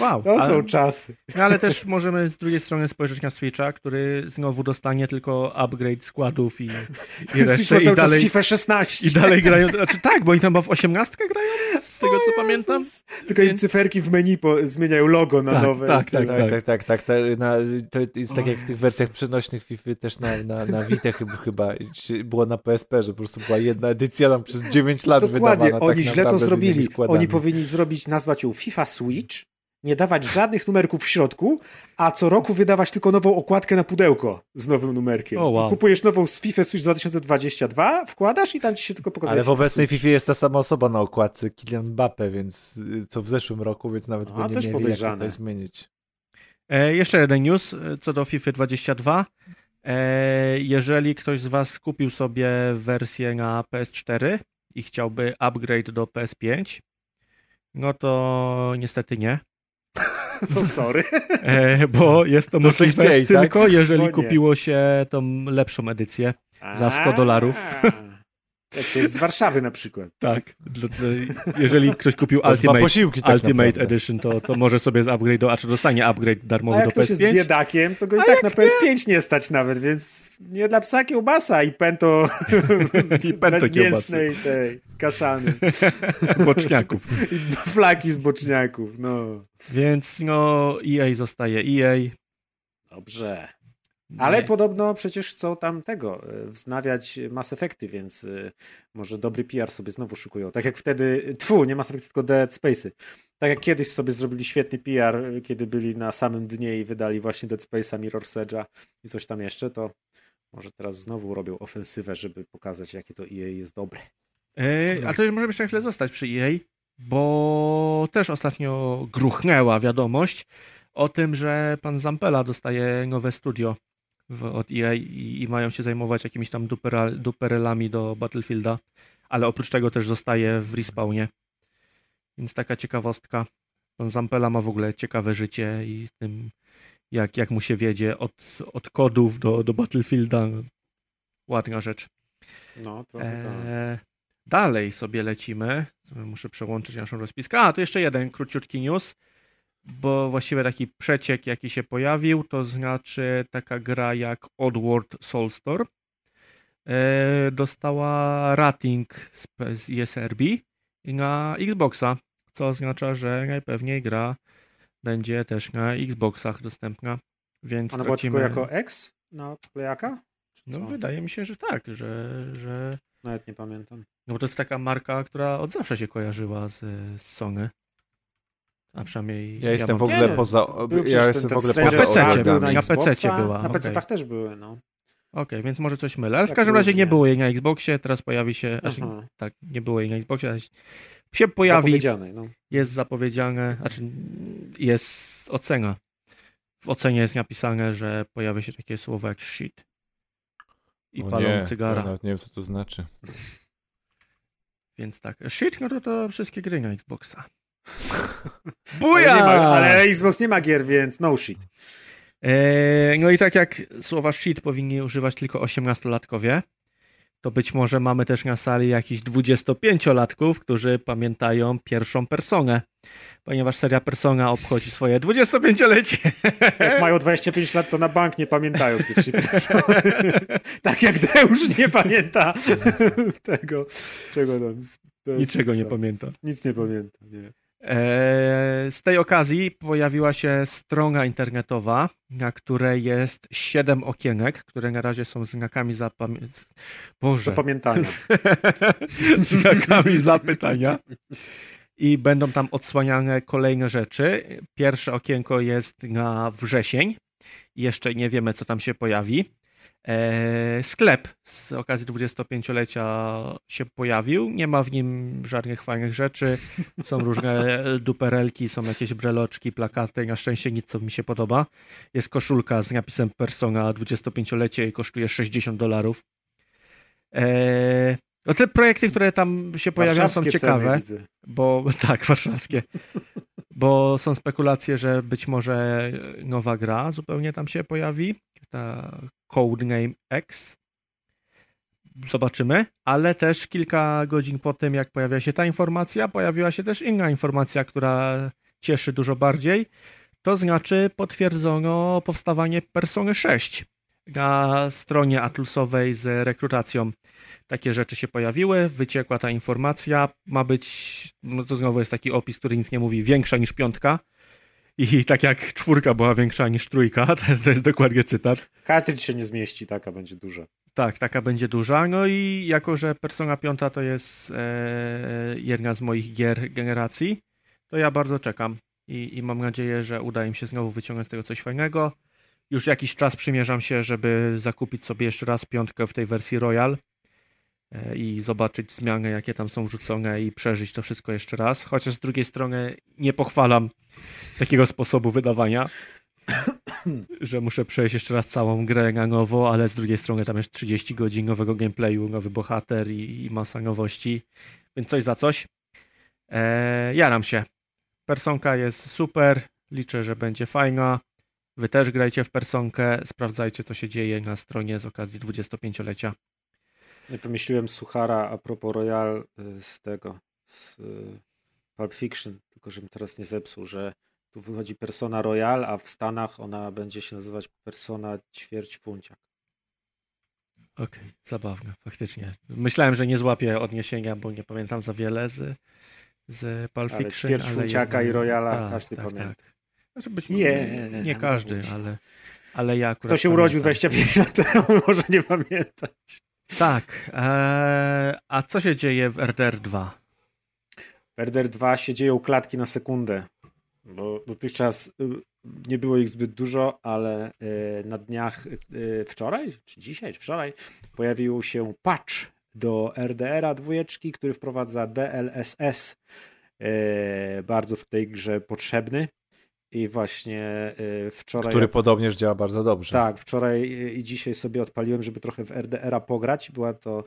Wow, to są czasy. No, ale też możemy z drugiej strony spojrzeć na Switcha, który znowu dostanie tylko upgrade składów i resztę. I dalej FIFA 16. I dalej grają. Znaczy, tak, bo oni tam w 18 grają, z tego co pamiętam. Tylko im cyferki w menu zmieniają logo na nowe. Tak. To jest tak jak w tych wersjach przenośnych FIFA też na Vita chyba. Było na PSP, że po prostu była jedna edycja tam przez 9 lat wydawana. Dokładnie, oni źle to zrobili. Oni powinni nazwać ją FIFA Switch, nie dawać żadnych numerków w środku, a co roku wydawać tylko nową okładkę na pudełko z nowym numerkiem. Oh, wow. I kupujesz nową z FIFA Switch 2022, wkładasz i tam ci się tylko pokazuje. Ale w obecnej FIFA jest ta sama osoba na okładce, Kylian Mbappe, więc co w zeszłym roku, więc nawet by nie też mieli jak to zmienić. Jeszcze jeden news co do FIFA 22. Jeżeli ktoś z was kupił sobie wersję na PS4 i chciałby upgrade do PS5, no to niestety nie. To sorry. Bo jest to możliwe tylko jeżeli kupiło się tą lepszą edycję za $100. Jak jest z Warszawy na przykład. Tak. Jeżeli ktoś kupił Ultimate Edition, to może sobie upgrade'ować, a czy dostanie upgrade darmowy do PS5. A jak ktoś jest biedakiem, to go i tak na PS5 nie stać nawet, więc nie dla psa kiełbasa i pęto bezmięsnej tej kaszany. Boczniaków. I flaki z boczniaków, no. Więc EA zostaje EA. Dobrze. Ale podobno przecież chcą tam wznawiać Mass Effecty, więc może dobry PR sobie znowu szukują. Tak jak wtedy, nie Mass Effecty, tylko Dead Space'y. Tak jak kiedyś sobie zrobili świetny PR, kiedy byli na samym dnie i wydali właśnie Dead Space'a, Mirror's Edge'a i coś tam jeszcze, to może teraz znowu robią ofensywę, żeby pokazać, jakie to EA jest dobre. A to już możemy jeszcze chwilę zostać przy EA, bo też ostatnio gruchnęła wiadomość o tym, że pan Zampella dostaje nowe studio od EA i mają się zajmować jakimiś tam duperelami do Battlefielda, ale oprócz tego też zostaje w respawnie. Więc taka ciekawostka. Pan Zampella ma w ogóle ciekawe życie i z tym, jak mu się wiedzie od kodów do Battlefielda. Ładna rzecz. No, dalej sobie lecimy. Muszę przełączyć naszą rozpiskę. To jeszcze jeden króciutki news, bo właściwie taki przeciek, jaki się pojawił, to znaczy taka gra jak Oddworld Soulstorm dostała rating z ESRB na Xboxa, co oznacza, że najpewniej gra będzie też na Xboxach dostępna. Więc ona tracimy... była tylko jako X na Playaka? No wydaje mi się, że tak, że... Nawet nie pamiętam. No bo to jest taka marka, która od zawsze się kojarzyła z Sony. A przynajmniej... Ja jestem w ogóle poza... Na PC-cie była. Na PC-tach też były, no. Okej, więc może coś mylę. Ale tak w każdym razie nie było jej na Xboxie, teraz pojawi się... Znaczy, tak, nie było jej na Xboxie, ale się pojawi. No. Jest zapowiedziane, znaczy jest ocena. W ocenie jest napisane, że pojawia się takie słowo jak shit. I palą cygara. Nawet nie wiem, co to znaczy. Więc tak, shit, no to wszystkie gry na Xboxa. Buja! Ale Xbox nie ma gier, więc no shit. No i tak jak słowa shit powinni używać tylko 18-latkowie, to być może mamy też na sali jakichś 25-latków, którzy pamiętają pierwszą Personę, ponieważ seria Persona obchodzi swoje 25-lecie. Jak mają 25 lat, to na bank nie pamiętają pierwszej Persony. Tak jak Deusz nie pamięta tego, czego tam... Niczego nie pamięta. Nic nie pamięta, nie. Z tej okazji pojawiła się strona internetowa, na której jest 7 okienek, które na razie są znakami zapamiętania. Znakami zapytania. I będą tam odsłaniane kolejne rzeczy. Pierwsze okienko jest na wrzesień. Jeszcze nie wiemy, co tam się pojawi. Sklep z okazji 25-lecia się pojawił. Nie ma w nim żadnych fajnych rzeczy. Są różne duperelki, są jakieś breloczki, plakaty. Na szczęście nic, co mi się podoba. Jest koszulka z napisem Persona 25-lecie i kosztuje $60. No te projekty, które tam się pojawiają, są ciekawe. Bo tak, warszawskie. Bo są spekulacje, że być może nowa gra zupełnie tam się pojawi. Ta Codename X. Zobaczymy, ale też kilka godzin po tym, jak pojawiła się ta informacja, pojawiła się też inna informacja, która cieszy dużo bardziej. To znaczy potwierdzono powstawanie Persony 6 na stronie Atlusowej z rekrutacją. Takie rzeczy się pojawiły, wyciekła ta informacja, ma być, no to znowu jest taki opis, który nic nie mówi, większa niż 5. I tak jak 4 była większa niż 3, to jest dokładnie cytat. Kartridż się nie zmieści, taka będzie duża. Tak, taka będzie duża. No i jako, że Persona 5 to jest jedna z moich gier generacji, to ja bardzo czekam i mam nadzieję, że uda im się znowu wyciągnąć z tego coś fajnego. Już jakiś czas przymierzam się, żeby zakupić sobie jeszcze raz 5 w tej wersji Royal i zobaczyć zmiany, jakie tam są wrzucone i przeżyć to wszystko jeszcze raz. Chociaż z drugiej strony nie pochwalam takiego sposobu wydawania, że muszę przejść jeszcze raz całą grę na nowo, ale z drugiej strony tam jest 30 godzin nowego gameplayu, nowy bohater i masa nowości, więc coś za coś. Jaram się. Personka jest super, liczę, że będzie fajna. Wy też grajcie w Personkę, sprawdzajcie, co się dzieje na stronie z okazji 25-lecia. Ja wymyśliłem suchara a propos Royal z tego, z Pulp Fiction, tylko żebym teraz nie zepsuł, że tu wychodzi Persona Royal, a w Stanach ona będzie się nazywać Persona Ćwierćfunciak. Okej, zabawne, faktycznie. Myślałem, że nie złapię odniesienia, bo nie pamiętam za wiele z Pulp Fiction. Ale Ćwierćfunciaka i Royala każdy pamięta. Tak. Znaczy być może nie każdy, ale ja akurat... Kto się urodził 25 lat temu, może nie pamiętać. Tak, a co się dzieje w RDR 2? W RDR 2 się dzieją klatki na sekundę, bo dotychczas nie było ich zbyt dużo, ale na dniach wczoraj pojawił się patch do RDR-a 2, który wprowadza DLSS, bardzo w tej grze potrzebny I właśnie wczoraj... Który podobnież działa bardzo dobrze. Tak, wczoraj i dzisiaj sobie odpaliłem, żeby trochę w RDR-a pograć. Była to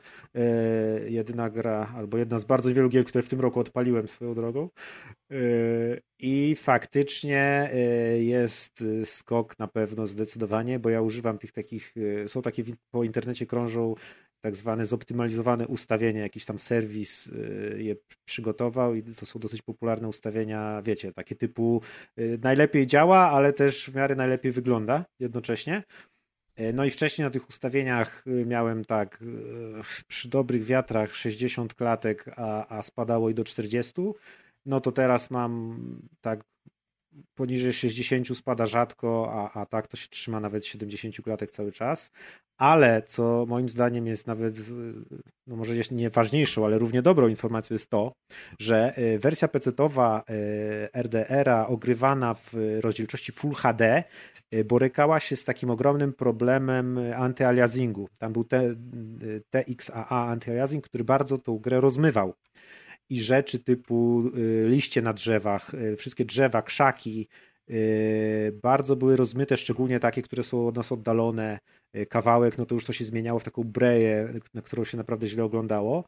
jedyna gra, albo jedna z bardzo wielu gier, które w tym roku odpaliłem swoją drogą. I faktycznie jest skok na pewno zdecydowanie, bo ja używam tych takich... Są takie, po internecie krążą tak zwane zoptymalizowane ustawienia, jakiś tam serwis je przygotował i to są dosyć popularne ustawienia, wiecie, takie typu najlepiej działa, ale też w miarę najlepiej wygląda jednocześnie. No i wcześniej na tych ustawieniach miałem tak przy dobrych wiatrach 60 klatek, a spadało i do 40. No to teraz mam tak poniżej 60, spada rzadko, a tak to się trzyma nawet 70 klatek cały czas. Ale co moim zdaniem jest nawet, no może nie ważniejszą, ale równie dobrą informacją jest to, że wersja PC-towa RDR-a ogrywana w rozdzielczości Full HD borykała się z takim ogromnym problemem antyaliasingu. Tam był TXAA antyaliasing, który bardzo tą grę rozmywał. I rzeczy typu liście na drzewach, wszystkie drzewa, krzaki bardzo były rozmyte, szczególnie takie, które są od nas oddalone kawałek, no to już to się zmieniało w taką breję, na którą się naprawdę źle oglądało.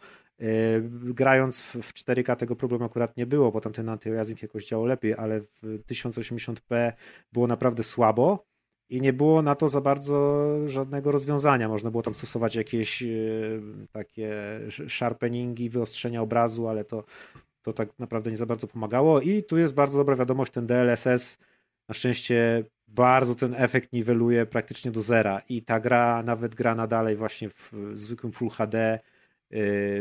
Grając w 4K tego problemu akurat nie było, bo tam ten antyaliasing jakoś działał lepiej, ale w 1080p było naprawdę słabo. I nie było na to za bardzo żadnego rozwiązania. Można było tam stosować jakieś takie sharpeningi, wyostrzenia obrazu, ale to tak naprawdę nie za bardzo pomagało. I tu jest bardzo dobra wiadomość, ten DLSS na szczęście bardzo ten efekt niweluje praktycznie do zera. I ta gra, nawet grana dalej właśnie w zwykłym Full HD,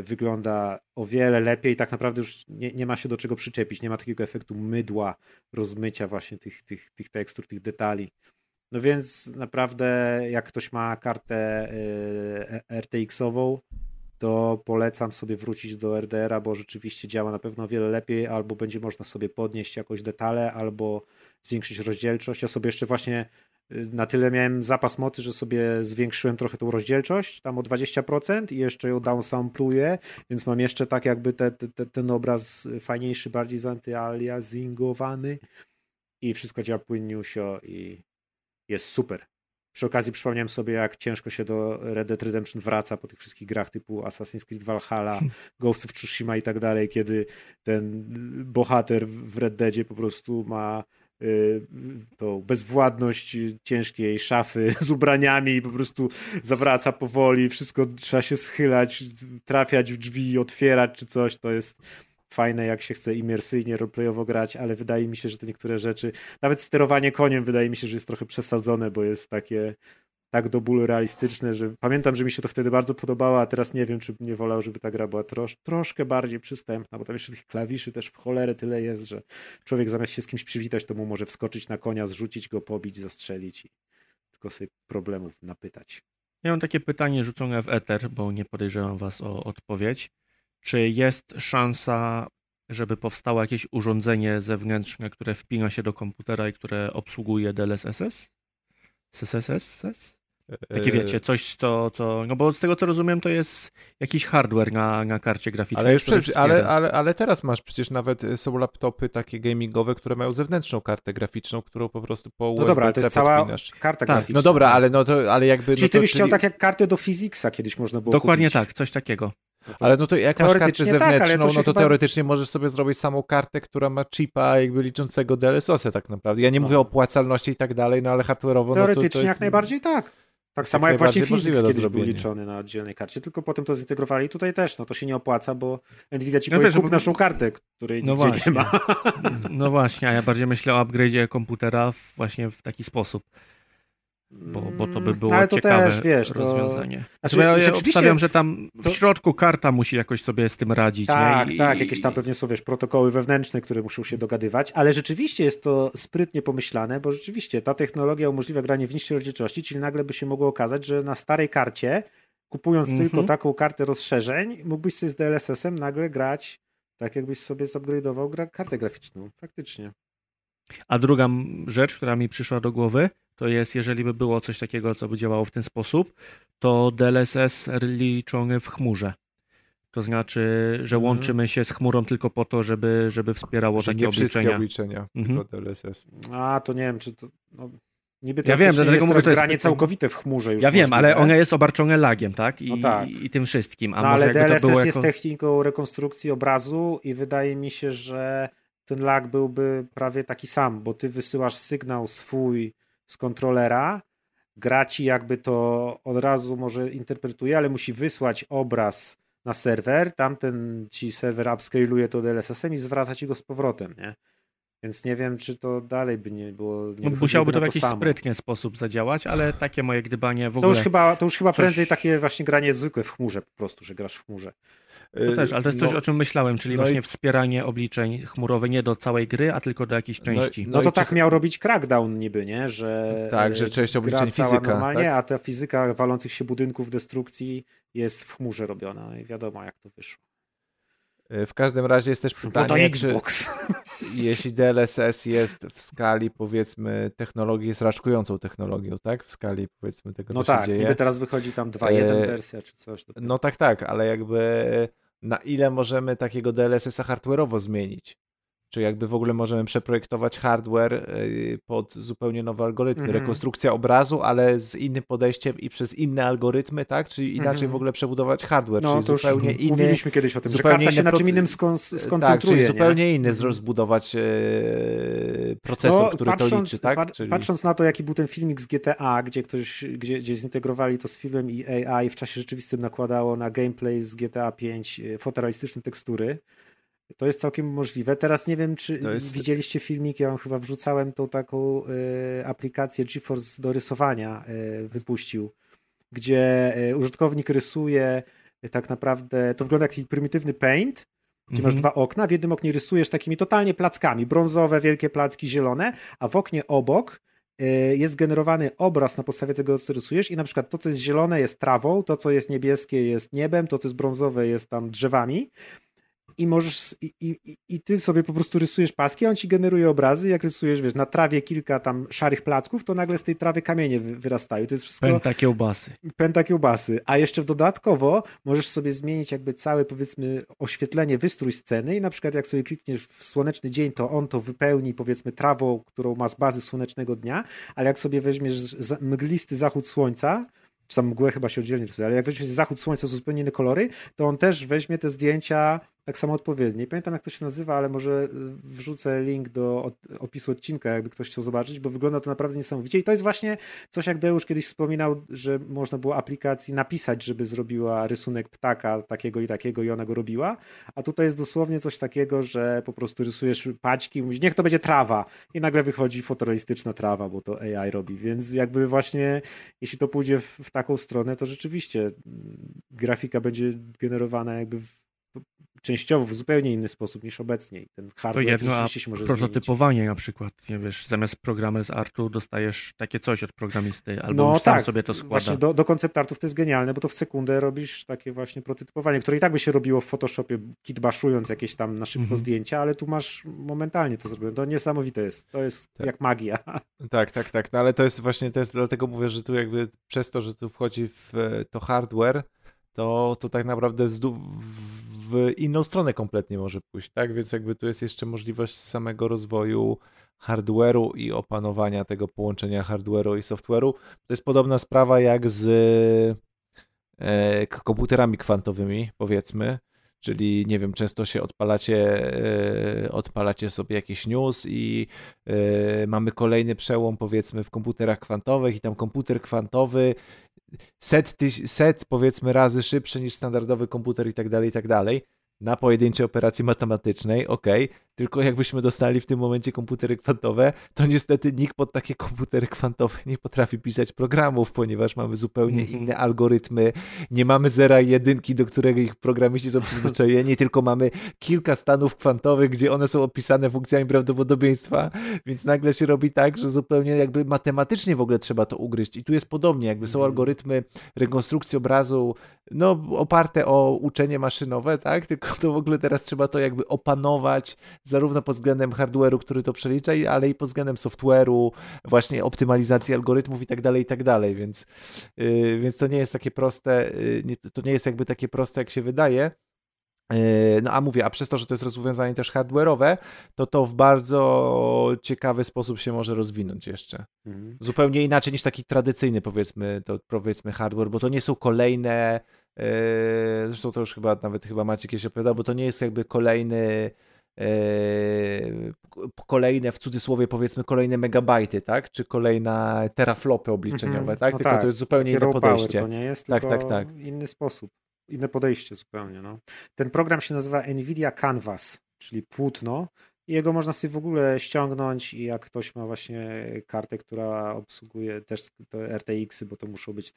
wygląda o wiele lepiej. Tak naprawdę już nie ma się do czego przyczepić. Nie ma takiego efektu mydła, rozmycia właśnie tych tekstur, tych detali. No więc naprawdę jak ktoś ma kartę RTX-ową, to polecam sobie wrócić do RDR-a, bo rzeczywiście działa na pewno o wiele lepiej, albo będzie można sobie podnieść jakoś detale, albo zwiększyć rozdzielczość. Ja sobie jeszcze właśnie na tyle miałem zapas mocy, że sobie zwiększyłem trochę tą rozdzielczość, tam o 20% i jeszcze ją downsampluję, więc mam jeszcze tak jakby ten obraz fajniejszy, bardziej zantyaliasingowany i wszystko działa płynniusio i jest super. Przy okazji przypomniałem sobie, jak ciężko się do Red Dead Redemption wraca po tych wszystkich grach typu Assassin's Creed Valhalla, Ghost of Tsushima i tak dalej, kiedy ten bohater w Red Deadzie po prostu ma tą bezwładność ciężkiej szafy z ubraniami i po prostu zawraca powoli, wszystko trzeba się schylać, trafiać w drzwi, otwierać czy coś, to jest... Fajne, jak się chce imersyjnie, roleplayowo grać, ale wydaje mi się, że te niektóre rzeczy, nawet sterowanie koniem wydaje mi się, że jest trochę przesadzone, bo jest takie tak do bólu realistyczne, że pamiętam, że mi się to wtedy bardzo podobało, a teraz nie wiem, czy bym nie wolał, żeby ta gra była troszkę bardziej przystępna, bo tam jeszcze tych klawiszy też w cholerę tyle jest, że człowiek zamiast się z kimś przywitać, to mu może wskoczyć na konia, zrzucić go, pobić, zastrzelić i tylko sobie problemów napytać. Ja mam takie pytanie rzucone w eter, bo nie podejrzewam was o odpowiedź. Czy jest szansa, żeby powstało jakieś urządzenie zewnętrzne, które wpina się do komputera i które obsługuje DLSS? SSS? Takie wiecie, coś co... No bo z tego co rozumiem, to jest jakiś hardware na karcie graficznej. Ale, ale teraz masz przecież nawet, są laptopy takie gamingowe, które mają zewnętrzną kartę graficzną, którą po prostu po USB-C. No dobra, ale to jest podpinasz. Cała karta graficzna. No dobra, ale, no to, ale jakby... Czyli no to, ty byś chciał tak jak kartę do Physicsa kiedyś można było dokładnie kupić. Dokładnie tak, coś takiego. No to, ale no to jak masz kartę zewnętrzną, tak, no to teoretycznie możesz sobie zrobić samą kartę, która ma chipa jakby liczącego DLSS-a tak naprawdę. Ja nie mówię o opłacalności i tak dalej, no ale hardware'owo... Teoretycznie no to jak najbardziej tak. Tak samo jak właśnie Physics kiedyś był liczony na oddzielnej karcie, tylko potem to zintegrowali tutaj też. No to się nie opłaca, bo Nvidia ci powie, kup naszą kartę, której nigdzie nie ma. No właśnie, a ja bardziej myślę o upgrade'zie komputera właśnie w taki sposób. Bo to by było to ciekawe też, rozwiązanie. Znaczy, ja obstawiam, że tam w środku karta musi jakoś sobie z tym radzić. Tak, nie? Tak, jakieś tam pewnie są, wiesz, protokoły wewnętrzne, które muszą się dogadywać, ale rzeczywiście jest to sprytnie pomyślane, bo rzeczywiście ta technologia umożliwia granie w niższej rozdzielczości, czyli nagle by się mogło okazać, że na starej karcie, kupując tylko taką kartę rozszerzeń, mógłbyś sobie z DLSS-em nagle grać, tak jakbyś sobie zupgrade'ował kartę graficzną. Faktycznie. A druga rzecz, która mi przyszła do głowy, to jest, jeżeli by było coś takiego, co by działało w ten sposób, to DLSS liczony w chmurze. To znaczy, że łączymy się z chmurą tylko po to, żeby wspierało że takie nie wszystkie obliczenia. Tylko DLSS. A, to nie wiem, czy to... No... Niby ja wiem, że jest teraz granie całkowite w chmurze już. Ja wiem, ale ono jest obarczone lagiem, tak? I tym wszystkim. A no może ale DLSS jest techniką rekonstrukcji obrazu i wydaje mi się, że ten lag byłby prawie taki sam, bo ty wysyłasz sygnał swój z kontrolera, gra ci jakby to od razu może interpretuje, ale musi wysłać obraz na serwer, tamten ci serwer upscaluje to DLSS-em i zwraca ci go z powrotem, nie? Więc nie wiem, czy to dalej by nie było... Nie musiałby to w jakiś sprytny sposób zadziałać, ale takie moje gdybanie w ogóle... To już chyba prędzej takie właśnie granie zwykłe w chmurze po prostu, że grasz w chmurze. To też, ale to jest coś, o czym myślałem, czyli właśnie wspieranie obliczeń chmurowych nie do całej gry, a tylko do jakiejś części. No to tak miał robić Crackdown niby, nie? Że tak, że część obliczeń fizyka. Normalnie, tak? A ta fizyka walących się budynków, destrukcji jest w chmurze robiona i wiadomo, jak to wyszło. W każdym razie jest też pytanie, czy jeśli DLSS jest w skali, powiedzmy, technologii, jest raczkującą technologią, tak? W skali, powiedzmy, tego, co się dzieje. No tak, niby teraz wychodzi tam 2.1 wersja czy coś. No tak, ale jakby na ile możemy takiego DLSS-a hardware'owo zmienić? Czy jakby w ogóle możemy przeprojektować hardware pod zupełnie nowe algorytmy, rekonstrukcja obrazu, ale z innym podejściem i przez inne algorytmy, tak? Czyli inaczej w ogóle przebudować hardware, no, czyli to zupełnie już inny. Mówiliśmy kiedyś o tym, że karta się na czym innym skoncentruje. Tak, czyli zupełnie inny rozbudować procesor, który to liczy, tak? Czyli... Patrząc na to, jaki był ten filmik z GTA, gdzie zintegrowali to z filmem i AI w czasie rzeczywistym nakładało na gameplay z GTA 5 fotorealistyczne tekstury, to jest całkiem możliwe. Teraz nie wiem, czy widzieliście filmik, ja wam chyba wrzucałem tą taką aplikację GeForce do rysowania wypuścił, gdzie użytkownik rysuje tak naprawdę, to wygląda jak taki prymitywny paint, gdzie masz dwa okna, w jednym oknie rysujesz takimi totalnie plackami, brązowe, wielkie placki, zielone, a w oknie obok jest generowany obraz na podstawie tego, co rysujesz i na przykład to, co jest zielone jest trawą, to, co jest niebieskie jest niebem, to, co jest brązowe jest tam drzewami. I możesz, i ty sobie po prostu rysujesz paski, a on ci generuje obrazy. Jak rysujesz, wiesz, na trawie kilka tam szarych placków, to nagle z tej trawy kamienie wyrastają. To jest wszystko... Pęta kiełbasy. A jeszcze dodatkowo możesz sobie zmienić jakby całe, powiedzmy, oświetlenie, wystrój sceny i na przykład jak sobie klikniesz w słoneczny dzień, to on to wypełni, powiedzmy, trawą, którą ma z bazy słonecznego dnia, ale jak sobie weźmiesz mglisty zachód słońca, czy tam mgłę chyba się oddzielnie, ale jak weźmiesz zachód słońca, są zupełnie inne kolory, to on też weźmie te zdjęcia tak samo odpowiednie. Nie pamiętam, jak to się nazywa, ale może wrzucę link do opisu odcinka, jakby ktoś chciał zobaczyć, bo wygląda to naprawdę niesamowicie i to jest właśnie coś, jak Deusz kiedyś wspominał, że można było aplikacji napisać, żeby zrobiła rysunek ptaka takiego i ona go robiła, a tutaj jest dosłownie coś takiego, że po prostu rysujesz paćki i mówisz, niech to będzie trawa i nagle wychodzi fotorealistyczna trawa, bo to AI robi, więc jakby właśnie jeśli to pójdzie w taką stronę, to rzeczywiście grafika będzie generowana jakby częściowo w zupełnie inny sposób niż obecnie. Ten hardware rzeczywiście się może prototypowanie zmienić. Na przykład, nie wiesz, zamiast programer z artu dostajesz takie coś od programisty, albo no, sam sobie to składa. Właśnie do koncept artów to jest genialne, bo to w sekundę robisz takie właśnie prototypowanie, które i tak by się robiło w Photoshopie, kitbaszując jakieś tam na szybko zdjęcia, ale tu masz momentalnie to zrobione. To niesamowite jest. To jest tak. Jak magia. Tak. No ale to jest właśnie, dlatego mówię, że tu jakby przez to, że tu wchodzi w to hardware, to tak naprawdę w inną stronę kompletnie może pójść, tak? Więc jakby tu jest jeszcze możliwość samego rozwoju hardware'u i opanowania tego połączenia hardware'u i software'u. To jest podobna sprawa jak z komputerami kwantowymi, powiedzmy, czyli nie wiem, często się odpalacie sobie jakiś news i mamy kolejny przełom, powiedzmy, w komputerach kwantowych i tam komputer kwantowy set powiedzmy razy szybszy niż standardowy komputer i tak dalej na pojedynczej operacji matematycznej, okej. Tylko jakbyśmy dostali w tym momencie komputery kwantowe, to niestety nikt pod takie komputery kwantowe nie potrafi pisać programów, ponieważ mamy zupełnie inne algorytmy, nie mamy zera i jedynki, do którego ich programiści są przyzwyczajeni, tylko mamy kilka stanów kwantowych, gdzie one są opisane funkcjami prawdopodobieństwa, więc nagle się robi tak, że zupełnie jakby matematycznie w ogóle trzeba to ugryźć i tu jest podobnie, jakby są algorytmy rekonstrukcji obrazu, no oparte o uczenie maszynowe, tak, tylko to w ogóle teraz trzeba to jakby opanować zarówno pod względem hardware'u, który to przelicza, ale i pod względem software'u, właśnie optymalizacji algorytmów i tak dalej, więc to nie jest takie proste, to nie jest jakby takie proste, jak się wydaje, No a mówię, a przez to, że to jest rozwiązanie też hardware'owe, to w bardzo ciekawy sposób się może rozwinąć jeszcze. Mhm. Zupełnie inaczej niż taki tradycyjny, powiedzmy hardware, bo to nie są kolejne, zresztą to już chyba Maciek kiedyś opowiadał, bo to nie jest jakby kolejne w cudzysłowie powiedzmy kolejne megabajty, tak? Czy kolejne teraflopy obliczeniowe, tak? No tylko tak, to jest zupełnie inne podejście. To nie jest, tak. Inny sposób. Inne podejście zupełnie. No. Ten program się nazywa Nvidia Canvas, czyli płótno i jego można sobie w ogóle ściągnąć i jak ktoś ma właśnie kartę, która obsługuje też te RTX-y, bo to muszą być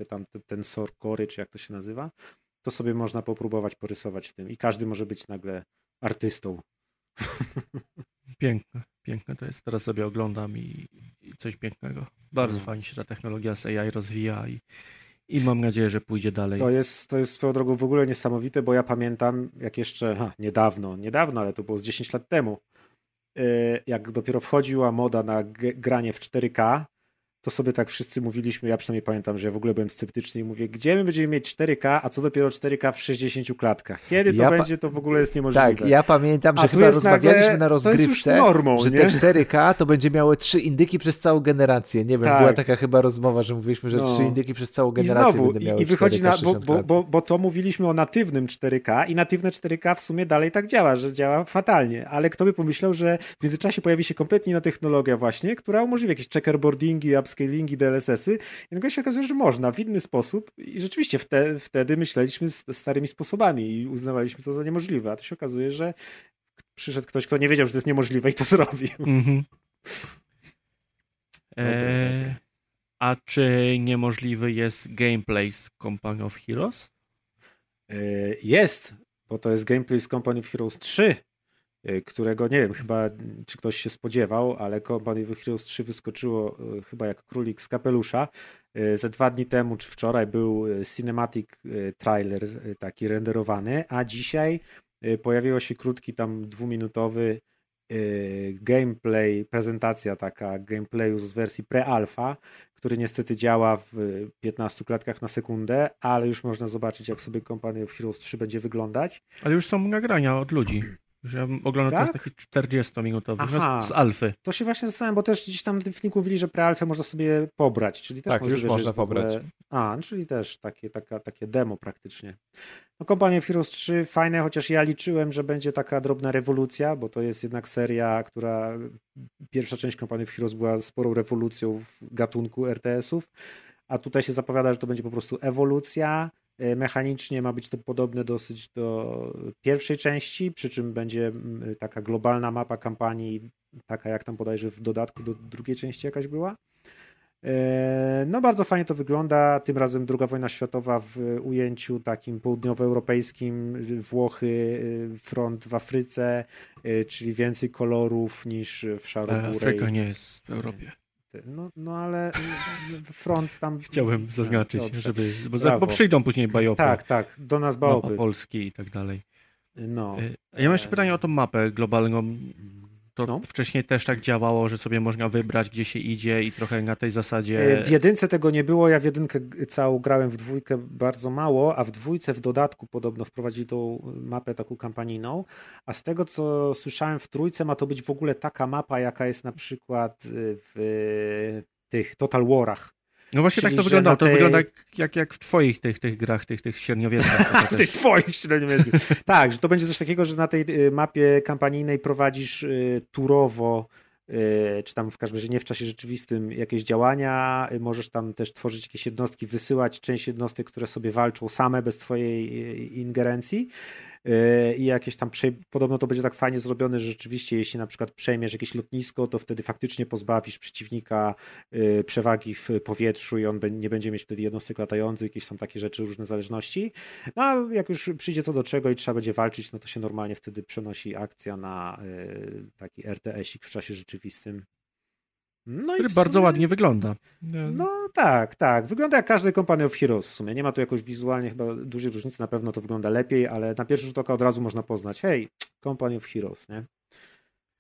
ten Core, czy jak to się nazywa, to sobie można popróbować porysować w tym i każdy może być nagle artystą. Piękne to jest. Teraz sobie oglądam i coś pięknego. Bardzo fajnie się ta technologia z AI rozwija i mam nadzieję, że pójdzie dalej. To jest swoją drogą w ogóle niesamowite, bo ja pamiętam, jak jeszcze niedawno, ale to było z 10 lat temu, jak dopiero wchodziła moda na granie w 4K, to sobie tak wszyscy mówiliśmy, ja przynajmniej pamiętam, że ja w ogóle byłem sceptyczny i mówię, gdzie my będziemy mieć 4K, a co dopiero 4K w 60 klatkach? Kiedy to będzie, to w ogóle jest niemożliwe. Tak, ja pamiętam, że chyba rozmawialiśmy nagle, na rozgrywce, to jest już normą, że te 4K to będzie miało 3 indyki przez całą generację. Nie wiem, tak. Była taka chyba rozmowa, że mówiliśmy, że 3 indyki przez całą generację będą miały 4K. I wychodzi na, bo to mówiliśmy o natywnym 4K i natywne 4K w sumie dalej tak działa, że działa fatalnie, ale kto by pomyślał, że w międzyczasie pojawi się kompletnie inna technologia właśnie, która umożliwi jakieś checkerboardingi, upscalingi, DLSS-y i nagle się okazuje, że można w inny sposób i rzeczywiście wtedy myśleliśmy starymi sposobami i uznawaliśmy to za niemożliwe, a to się okazuje, że przyszedł ktoś, kto nie wiedział, że to jest niemożliwe i to zrobił. Mm-hmm. A czy niemożliwy jest gameplay z Company of Heroes? Jest, bo to jest gameplay z Company of Heroes 3, którego nie wiem, chyba czy ktoś się spodziewał, ale Company of Heroes 3 wyskoczyło chyba jak królik z kapelusza. Ze 2 dni temu czy wczoraj był cinematic trailer taki renderowany, a dzisiaj pojawiło się krótki tam 2-minutowy gameplay, prezentacja taka gameplayu z wersji pre-alpha, który niestety działa w 15 klatkach na sekundę, ale już można zobaczyć, jak sobie Company of Heroes 3 będzie wyglądać. Ale już są nagrania od ludzi. Ja oglądam teraz taki 40-minutowy z alfy. To się właśnie zastanawiam, bo też gdzieś tam w filmiku mówili, że prealfę można sobie pobrać. Czyli też można pobrać. Czyli też takie demo praktycznie. No Company of Heroes 3 fajne, chociaż ja liczyłem, że będzie taka drobna rewolucja, bo to jest jednak seria, która pierwsza część Company of Heroes była sporą rewolucją w gatunku RTS-ów, a tutaj się zapowiada, że to będzie po prostu ewolucja. Mechanicznie ma być to podobne dosyć do pierwszej części, przy czym będzie taka globalna mapa kampanii, taka jak tam bodajże w dodatku do drugiej części jakaś była. No bardzo fajnie to wygląda, tym razem II wojna światowa w ujęciu takim południowoeuropejskim, Włochy, front w Afryce, czyli więcej kolorów niż w szaroburej. Afryka nie jest w Europie. No ale front tam... Chciałem zaznaczyć, żeby... Bo przyjdą później bajopy. Tak, do nas bajopy. Mapa Polski i tak dalej. No. Ja mam jeszcze pytanie o tą mapę globalną. To wcześniej też tak działało, że sobie można wybrać, gdzie się idzie i trochę na tej zasadzie... W 1 tego nie było, ja w 1 całą grałem, w 2 bardzo mało, a w 2 w dodatku podobno wprowadzili tą mapę taką kampanijną, a z tego co słyszałem w 3 ma to być w ogóle taka mapa, jaka jest na przykład w tych Total War'ach. No właśnie czyli tak to wygląda. To wygląda jak w twoich tych grach, tych średniowiecznych. W tych twoich średniowiecznych. Tak, że to będzie coś takiego, że na tej mapie kampanijnej prowadzisz turowo, czy tam w każdym razie nie w czasie rzeczywistym jakieś działania. Możesz tam też tworzyć jakieś jednostki, wysyłać część jednostek, które sobie walczą same bez twojej ingerencji. I jakieś tam, podobno to będzie tak fajnie zrobione, że rzeczywiście jeśli na przykład przejmiesz jakieś lotnisko, to wtedy faktycznie pozbawisz przeciwnika przewagi w powietrzu i on nie będzie mieć wtedy jednostek latających, jakieś tam takie rzeczy, różne zależności. No a jak już przyjdzie co do czego i trzeba będzie walczyć, no to się normalnie wtedy przenosi akcja na taki RTS-ik w czasie rzeczywistym. No który i sumie... bardzo ładnie wygląda. No tak. Wygląda jak każdy Company of Heroes w sumie. Nie ma tu jakoś wizualnie chyba dużej różnicy. Na pewno to wygląda lepiej, ale na pierwszy rzut oka od razu można poznać. Hej, Company of Heroes, nie?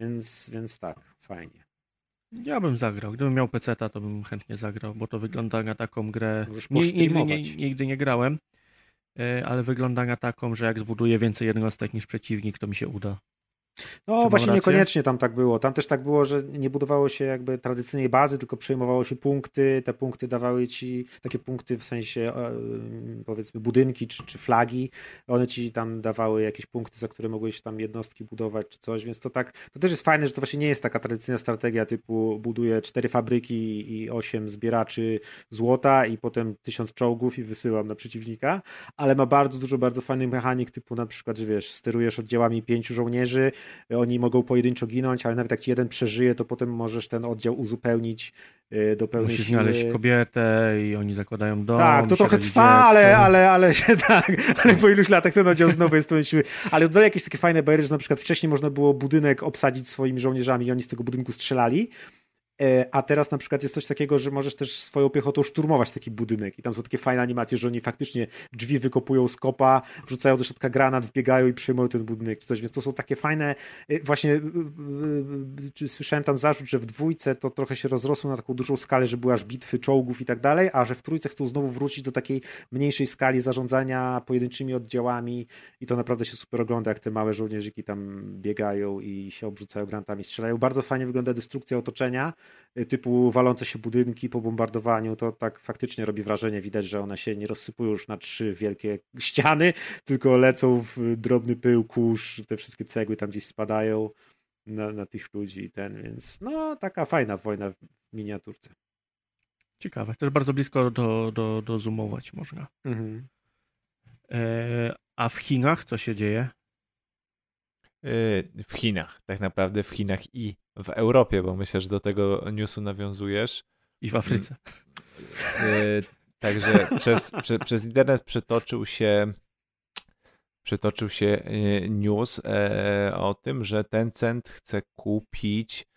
Więc tak, fajnie. Ja bym zagrał. Gdybym miał peceta, to bym chętnie zagrał, bo to wygląda na taką grę. Nigdy nie grałem. ale wygląda na taką, że jak zbuduję więcej jednostek niż przeciwnik, to mi się uda. No właśnie niekoniecznie tam tak było. Tam też tak było, że nie budowało się jakby tradycyjnej bazy, tylko przejmowało się punkty. Te punkty dawały ci, takie punkty w sensie powiedzmy budynki czy flagi. One ci tam dawały jakieś punkty, za które mogłeś tam jednostki budować czy coś, więc to tak, to też jest fajne, że to właśnie nie jest taka tradycyjna strategia typu buduję 4 fabryki i 8 zbieraczy złota i potem 1000 czołgów i wysyłam na przeciwnika, ale ma bardzo dużo bardzo fajnych mechanik typu na przykład, że wiesz, sterujesz oddziałami 5 żołnierzy, oni mogą pojedynczo ginąć, ale nawet jak ci jeden przeżyje, to potem możesz ten oddział uzupełnić do pełnej siły. Musisz znaleźć kobietę i oni zakładają dom. Tak, to trochę trwa, ale po iluś latach ten oddział znowu jest pełnej siły. Ale dodali jakieś takie fajne bariery, że na przykład wcześniej można było budynek obsadzić swoimi żołnierzami i oni z tego budynku strzelali. A teraz na przykład jest coś takiego, że możesz też swoją piechotą szturmować taki budynek i tam są takie fajne animacje, że oni faktycznie drzwi wykopują z kopa, wrzucają do środka granat, wbiegają i przejmują ten budynek czy coś, więc to są takie fajne właśnie, słyszałem tam zarzut, że w 2 to trochę się rozrosło na taką dużą skalę, że były aż bitwy czołgów i tak dalej, a że w 3 chcą znowu wrócić do takiej mniejszej skali zarządzania pojedynczymi oddziałami i to naprawdę się super ogląda, jak te małe żołnierzyki tam biegają i się obrzucają granatami, strzelają. Bardzo fajnie wygląda destrukcja otoczenia, typu walące się budynki po bombardowaniu, to tak faktycznie robi wrażenie. Widać, że one się nie rozsypują już na 3 wielkie ściany, tylko lecą w drobny pył, kurz, te wszystkie cegły tam gdzieś spadają na tych ludzi i ten, więc no taka fajna wojna w miniaturce. Ciekawe. Też bardzo blisko do zoomować można. Mhm. A w Chinach co się dzieje? W Chinach, tak naprawdę w Chinach i w Europie, bo myślę, że do tego newsu nawiązujesz. I w Afryce. Także przez internet przytoczył się news o tym, że Tencent chce kupić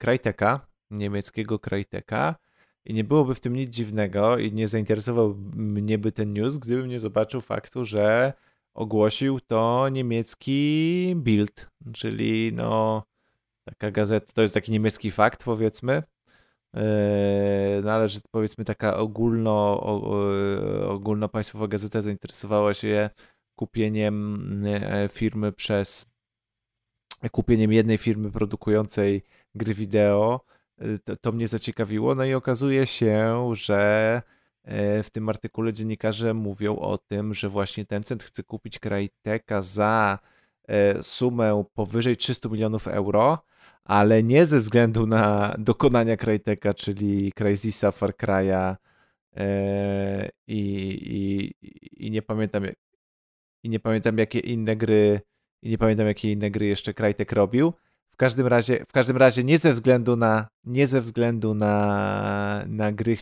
Cryteka, niemieckiego Cryteka. I nie byłoby w tym nic dziwnego i nie zainteresował mnie by ten news, gdybym nie zobaczył faktu, że ogłosił to niemiecki Bild, czyli no taka gazeta, to jest taki niemiecki fakt powiedzmy, no ale że powiedzmy taka ogólnopaństwowa gazeta zainteresowała się kupieniem jednej firmy produkującej gry wideo, to mnie zaciekawiło, no i okazuje się, że w tym artykule dziennikarze mówią o tym, że właśnie Tencent chce kupić Cryteka za sumę powyżej 300 milionów euro, ale nie ze względu na dokonania Cryteka, czyli Crysisa, Far Cry'a i nie pamiętam jakie inne gry jeszcze Crytek robił. W każdym razie nie ze względu na gry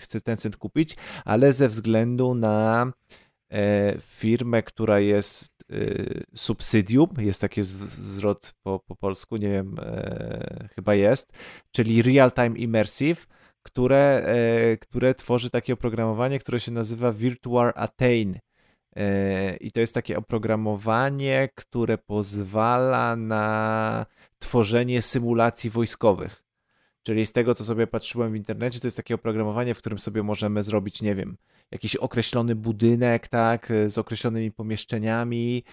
chce Tencent kupić, ale ze względu na firmę, która jest subsidium, jest taki zwrot po polsku, nie wiem, chyba jest, czyli Real Time Immersive, które tworzy takie oprogramowanie, które się nazywa Virtual Attain. I to jest takie oprogramowanie, które pozwala na tworzenie symulacji wojskowych. Czyli z tego, co sobie patrzyłem w internecie, to jest takie oprogramowanie, w którym sobie możemy zrobić, nie wiem, jakiś określony budynek, tak, z określonymi pomieszczeniami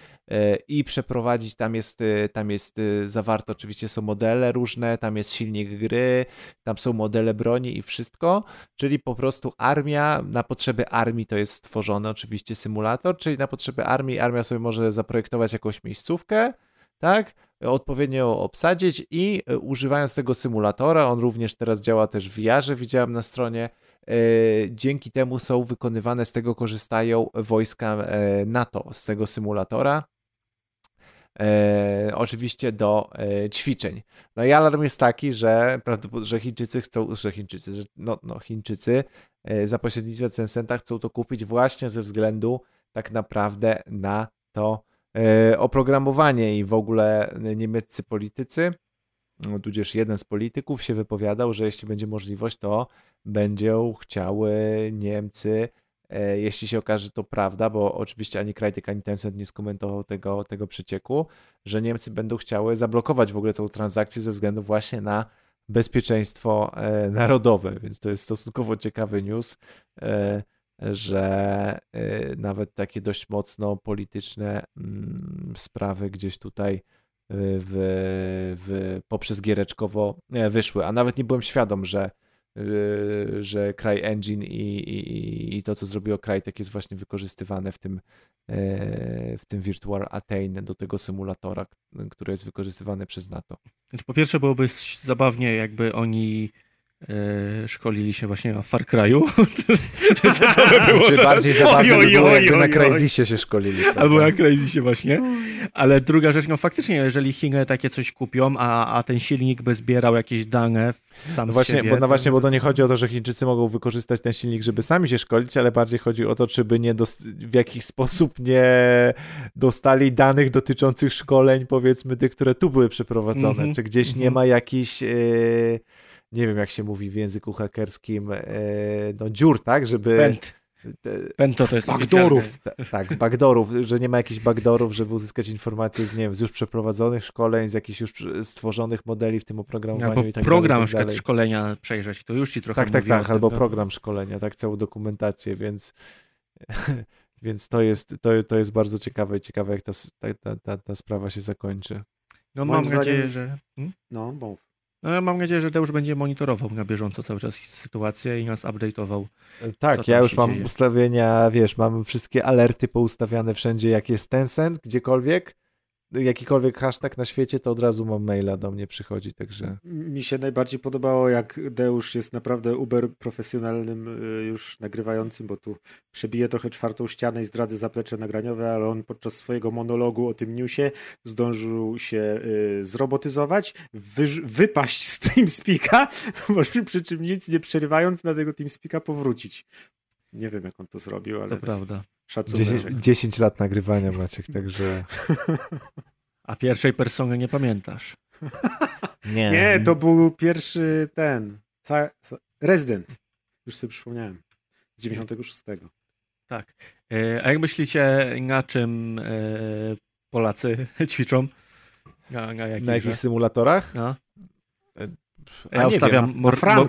i przeprowadzić, tam jest zawarte, oczywiście są modele różne, tam jest silnik gry, tam są modele broni i wszystko, czyli po prostu armia, na potrzeby armii to jest stworzony oczywiście symulator, czyli na potrzeby armii, armia sobie może zaprojektować jakąś miejscówkę, tak, odpowiednio obsadzić i używając tego symulatora, on również teraz działa też w VR-ze, widziałem na stronie, dzięki temu są wykonywane, z tego korzystają wojska NATO, z tego symulatora, oczywiście do ćwiczeń. No i alarm jest taki, że Chińczycy chcą, Chińczycy za pośrednictwem Tencenta chcą to kupić właśnie ze względu tak naprawdę na to oprogramowanie i w ogóle niemieccy politycy, tudzież jeden z polityków się wypowiadał, że jeśli będzie możliwość, to będą chciały Niemcy, jeśli się okaże to prawda, bo oczywiście ani Crytek, ani Tencent nie skomentował tego przecieku, że Niemcy będą chciały zablokować w ogóle tą transakcję ze względu właśnie na bezpieczeństwo narodowe, więc to jest stosunkowo ciekawy news. że nawet takie dość mocno polityczne sprawy gdzieś tutaj poprzez giereczkowo wyszły, a nawet nie byłem świadom, że CryEngine i to, co zrobiło Crytek, jest właśnie wykorzystywane w tym Virtual Athene do tego symulatora, który jest wykorzystywany przez NATO. Znaczy, po pierwsze byłoby zabawnie, jakby oni szkolili się właśnie na Far Cry'u. Czy bardziej zabawne by było, jakby na Crysisie się szkolili. Tak? Albo na Crysisie właśnie. Ale druga rzecz, no faktycznie, jeżeli Chiny takie coś kupią, a ten silnik by zbierał jakieś dane sam właśnie, z siebie. Bo to nie chodzi o to, że Chińczycy mogą wykorzystać ten silnik, żeby sami się szkolić, ale bardziej chodzi o to, czy by nie w jakiś sposób nie dostali danych dotyczących szkoleń, powiedzmy tych, które tu były przeprowadzone. Czy gdzieś nie ma jakichś nie wiem, jak się mówi w języku hakerskim, no dziur, tak, żeby... Pęd to jest backdoorów. Tak, backdoorów, że nie ma jakichś backdoorów, żeby uzyskać informacje z, nie wiem, z już przeprowadzonych szkoleń, z jakichś już stworzonych modeli w tym oprogramowaniu albo i tak program na przykład szkolenia przejrzeć, to już ci trochę tak, albo program szkolenia, tak, całą dokumentację, więc... więc to jest bardzo ciekawe i ciekawe, jak ta sprawa się zakończy. No mam nadzieję, że... No, bo... No, mam nadzieję, że Deusz będzie monitorował na bieżąco cały czas sytuację i nas update'ował. Tak, ja już mam dzieje. Ustawienia, wiesz, mam wszystkie alerty poustawiane wszędzie, jak jest Tencent, gdziekolwiek, jakikolwiek hashtag na świecie, to od razu mam maila, do mnie przychodzi, także... Mi się najbardziej podobało, jak Deusz jest naprawdę uber profesjonalnym już nagrywającym, bo tu przebije trochę czwartą ścianę i zdradzę zaplecze nagraniowe, ale on podczas swojego monologu o tym newsie zdążył się zrobotyzować, wypaść z TeamSpeaka, przy czym nic nie przerywając na tego TeamSpeaka powrócić. Nie wiem, jak on to zrobił, ale... To prawda. 10 lat nagrywania, Maciek, także... A pierwszej Persony nie pamiętasz? Nie, to był pierwszy Resident. Już sobie przypomniałem. Z 96. Tak. A jak myślicie, na czym Polacy ćwiczą? Na jakich symulatorach? No. Ja ustawiam Mortyra.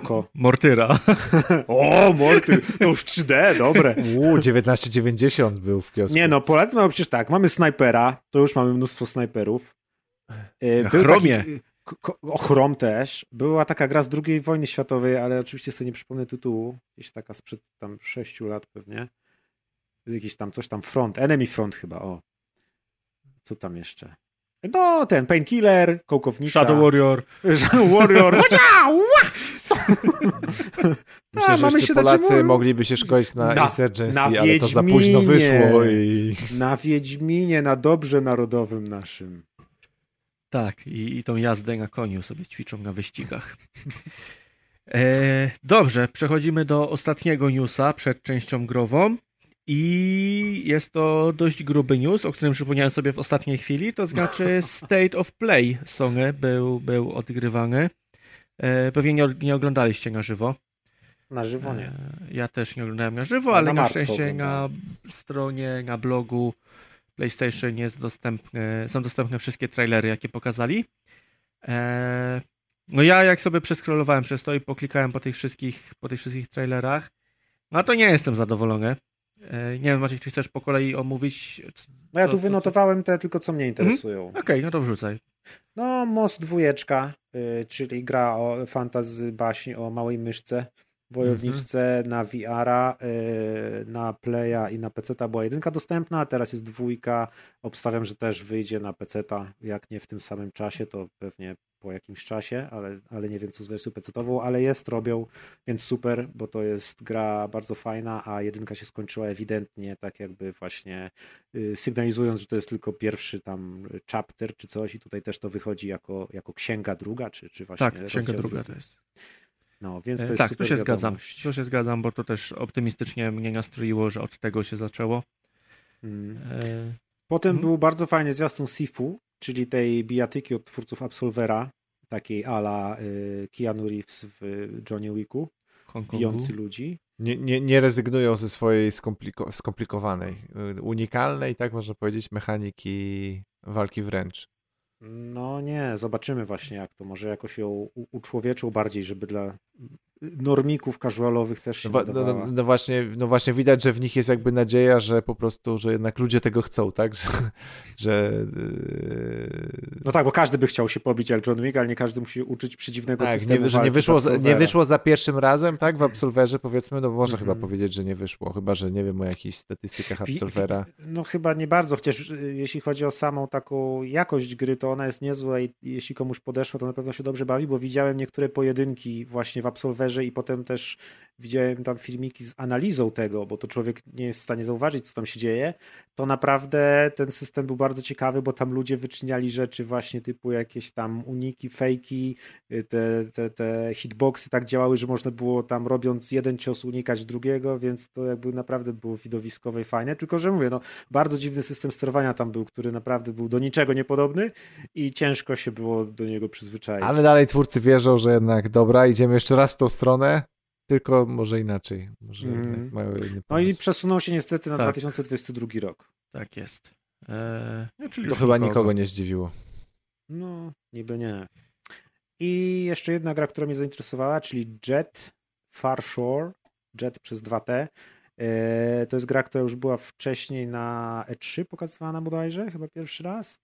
O, Mortyr, to już 3D, dobre. 19,90 był w kiosku. Nie no, Polacy mają przecież tak, mamy snajpera, to już mamy mnóstwo snajperów. Chrom też. Była taka gra z II wojny światowej, ale oczywiście sobie nie przypomnę tytułu. Gdzieś taka sprzed tam 6 lat pewnie. Jakiś tam coś tam front, enemy front chyba, o. Co tam jeszcze? No, ten Painkiller, Kołkownica. Shadow Warrior. Myślę, że jeszcze Polacy mogliby się szkolić na Insurgency, ale to za późno wyszło. Na Wiedźminie, na dobrze narodowym naszym. Tak, i tą jazdę na koniu sobie ćwiczą na wyścigach. Dobrze, przechodzimy do ostatniego newsa przed częścią grową. I jest to dość gruby news, o którym przypomniałem sobie w ostatniej chwili, to znaczy State of Play Sony był odgrywany. Pewnie nie oglądaliście na żywo. Na żywo nie. Ja też nie oglądałem na żywo, ale na szczęście na stronie, na blogu PlayStation są dostępne wszystkie trailery, jakie pokazali. No ja jak sobie przeskrolowałem przez to i poklikałem po tych wszystkich trailerach, no to nie jestem zadowolony. Nie wiem, Maciek, czy chcesz po kolei omówić? No ja tu wynotowałem te tylko, co mnie interesują. Okej, no to wrzucaj. No, Most 2, czyli gra o fantasy baśni o małej myszce, wojowniczce na VR-a, na Playa i na PC-ta była 1 dostępna, a teraz jest 2. Obstawiam, że też wyjdzie na PC-ta, jak nie w tym samym czasie, to pewnie po jakimś czasie, ale nie wiem, co z wersją PC-tową, ale jest, robią, więc super, bo to jest gra bardzo fajna, a 1 się skończyła ewidentnie, tak jakby właśnie sygnalizując, że to jest tylko pierwszy tam chapter czy coś i tutaj też to wychodzi jako księga druga, czy właśnie... Tak, księga druga to jest. No, więc to jest tak, super tu się zgadzam, bo to też optymistycznie mnie nastroiło, że od tego się zaczęło. Potem był bardzo fajny zwiastun Sifu, czyli tej bijatyki od twórców Absolvera, takiej ala Keanu Reeves w Johnny Wicku, bijący ludzi. Nie rezygnują ze swojej skomplikowanej, unikalnej, tak można powiedzieć, mechaniki walki wręcz. No nie, zobaczymy właśnie jak to, może jakoś ją uczłowieczą bardziej, żeby dla normików casualowych też się dawała. No właśnie widać, że w nich jest jakby nadzieja, że po prostu, że jednak ludzie tego chcą, tak? No tak, bo każdy by chciał się pobić jak John Wick, ale nie każdy musi uczyć przedziwnego systemu. Tak, że nie wyszło za pierwszym razem, tak? W Absolverze powiedzmy, no można chyba powiedzieć, że nie wyszło, chyba, że nie wiem o jakichś statystykach Absolvera. No chyba nie bardzo, chociaż jeśli chodzi o samą taką jakość gry, to ona jest niezła i jeśli komuś podeszło, to na pewno się dobrze bawi, bo widziałem niektóre pojedynki właśnie w Absolverze i potem też widziałem tam filmiki z analizą tego, bo to człowiek nie jest w stanie zauważyć, co tam się dzieje, to naprawdę ten system był bardzo ciekawy, bo tam ludzie wyczyniali rzeczy właśnie typu jakieś tam uniki, fejki, te hitboxy tak działały, że można było tam robiąc jeden cios unikać drugiego, więc to jakby naprawdę było widowiskowe i fajne, tylko że mówię, no bardzo dziwny system sterowania tam był, który naprawdę był do niczego niepodobny i ciężko się było do niego przyzwyczaić. Ale dalej twórcy wierzą, że jednak dobra, idziemy jeszcze raz w tą stronę, tylko może inaczej. Może mają inny pomysł. No i przesunął się niestety na 2022 rok. Tak jest. No, czyli to chyba nikogo nie zdziwiło. No, niby nie. I jeszcze jedna gra, która mnie zainteresowała, czyli Jet Far Shore. Jet przez 2T. To jest gra, która już była wcześniej na E3 pokazywana bodajże, chyba pierwszy raz.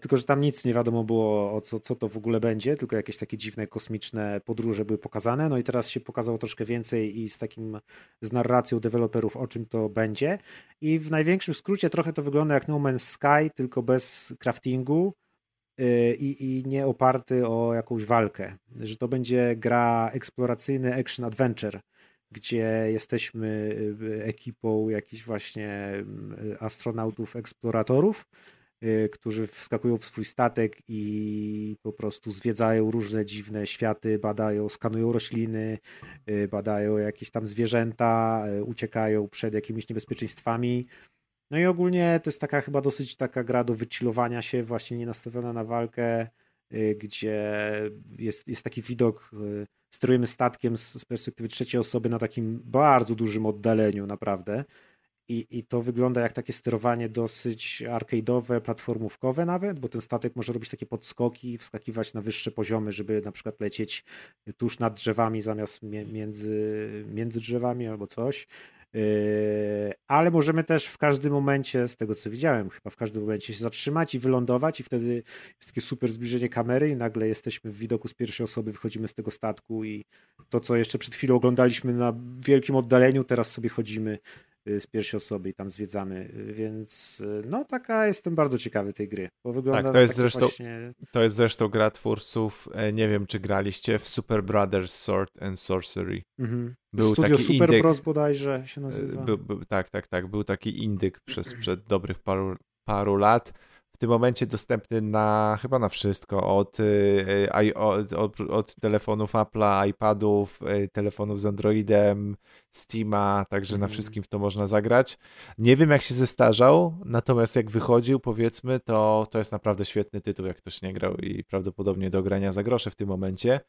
Tylko że tam nic nie wiadomo było, o co to w ogóle będzie, tylko jakieś takie dziwne kosmiczne podróże były pokazane. No i teraz się pokazało troszkę więcej i z narracją deweloperów, o czym to będzie. I w największym skrócie trochę to wygląda jak No Man's Sky, tylko bez craftingu i nie oparty o jakąś walkę. Że to będzie gra eksploracyjny action adventure, gdzie jesteśmy ekipą jakichś właśnie astronautów, eksploratorów, którzy wskakują w swój statek i po prostu zwiedzają różne dziwne światy, badają, skanują rośliny, badają jakieś tam zwierzęta, uciekają przed jakimiś niebezpieczeństwami. No i ogólnie to jest taka chyba dosyć taka gra do wychillowania się, właśnie nie nastawiona na walkę, gdzie jest taki widok, sterujemy statkiem z perspektywy trzeciej osoby na takim bardzo dużym oddaleniu naprawdę. I to wygląda jak takie sterowanie dosyć arcade'owe, platformówkowe nawet, bo ten statek może robić takie podskoki, wskakiwać na wyższe poziomy, żeby na przykład lecieć tuż nad drzewami zamiast między drzewami albo coś. Ale możemy też w każdym momencie, z tego co widziałem, chyba w każdym momencie się zatrzymać i wylądować i wtedy jest takie super zbliżenie kamery i nagle jesteśmy w widoku z pierwszej osoby, wychodzimy z tego statku i to, co jeszcze przed chwilą oglądaliśmy na wielkim oddaleniu, teraz sobie chodzimy z pierwszej osoby i tam zwiedzamy, więc no taka, jestem bardzo ciekawy tej gry, bo wygląda tak, to jest zresztą gra twórców, nie wiem czy graliście w Super Brothers Sword and Sorcery. Mhm. Był Studio taki Super indyk, Bros bodajże się nazywa. Tak, był taki indyk przed dobrych paru lat, w tym momencie dostępny na chyba na wszystko, od telefonów Apple'a, iPadów, telefonów z Androidem, Steama, także na wszystkim w to można zagrać. Nie wiem jak się zestarzał, natomiast jak wychodził powiedzmy, to jest naprawdę świetny tytuł, jak ktoś nie grał i prawdopodobnie do grania za grosze w tym momencie,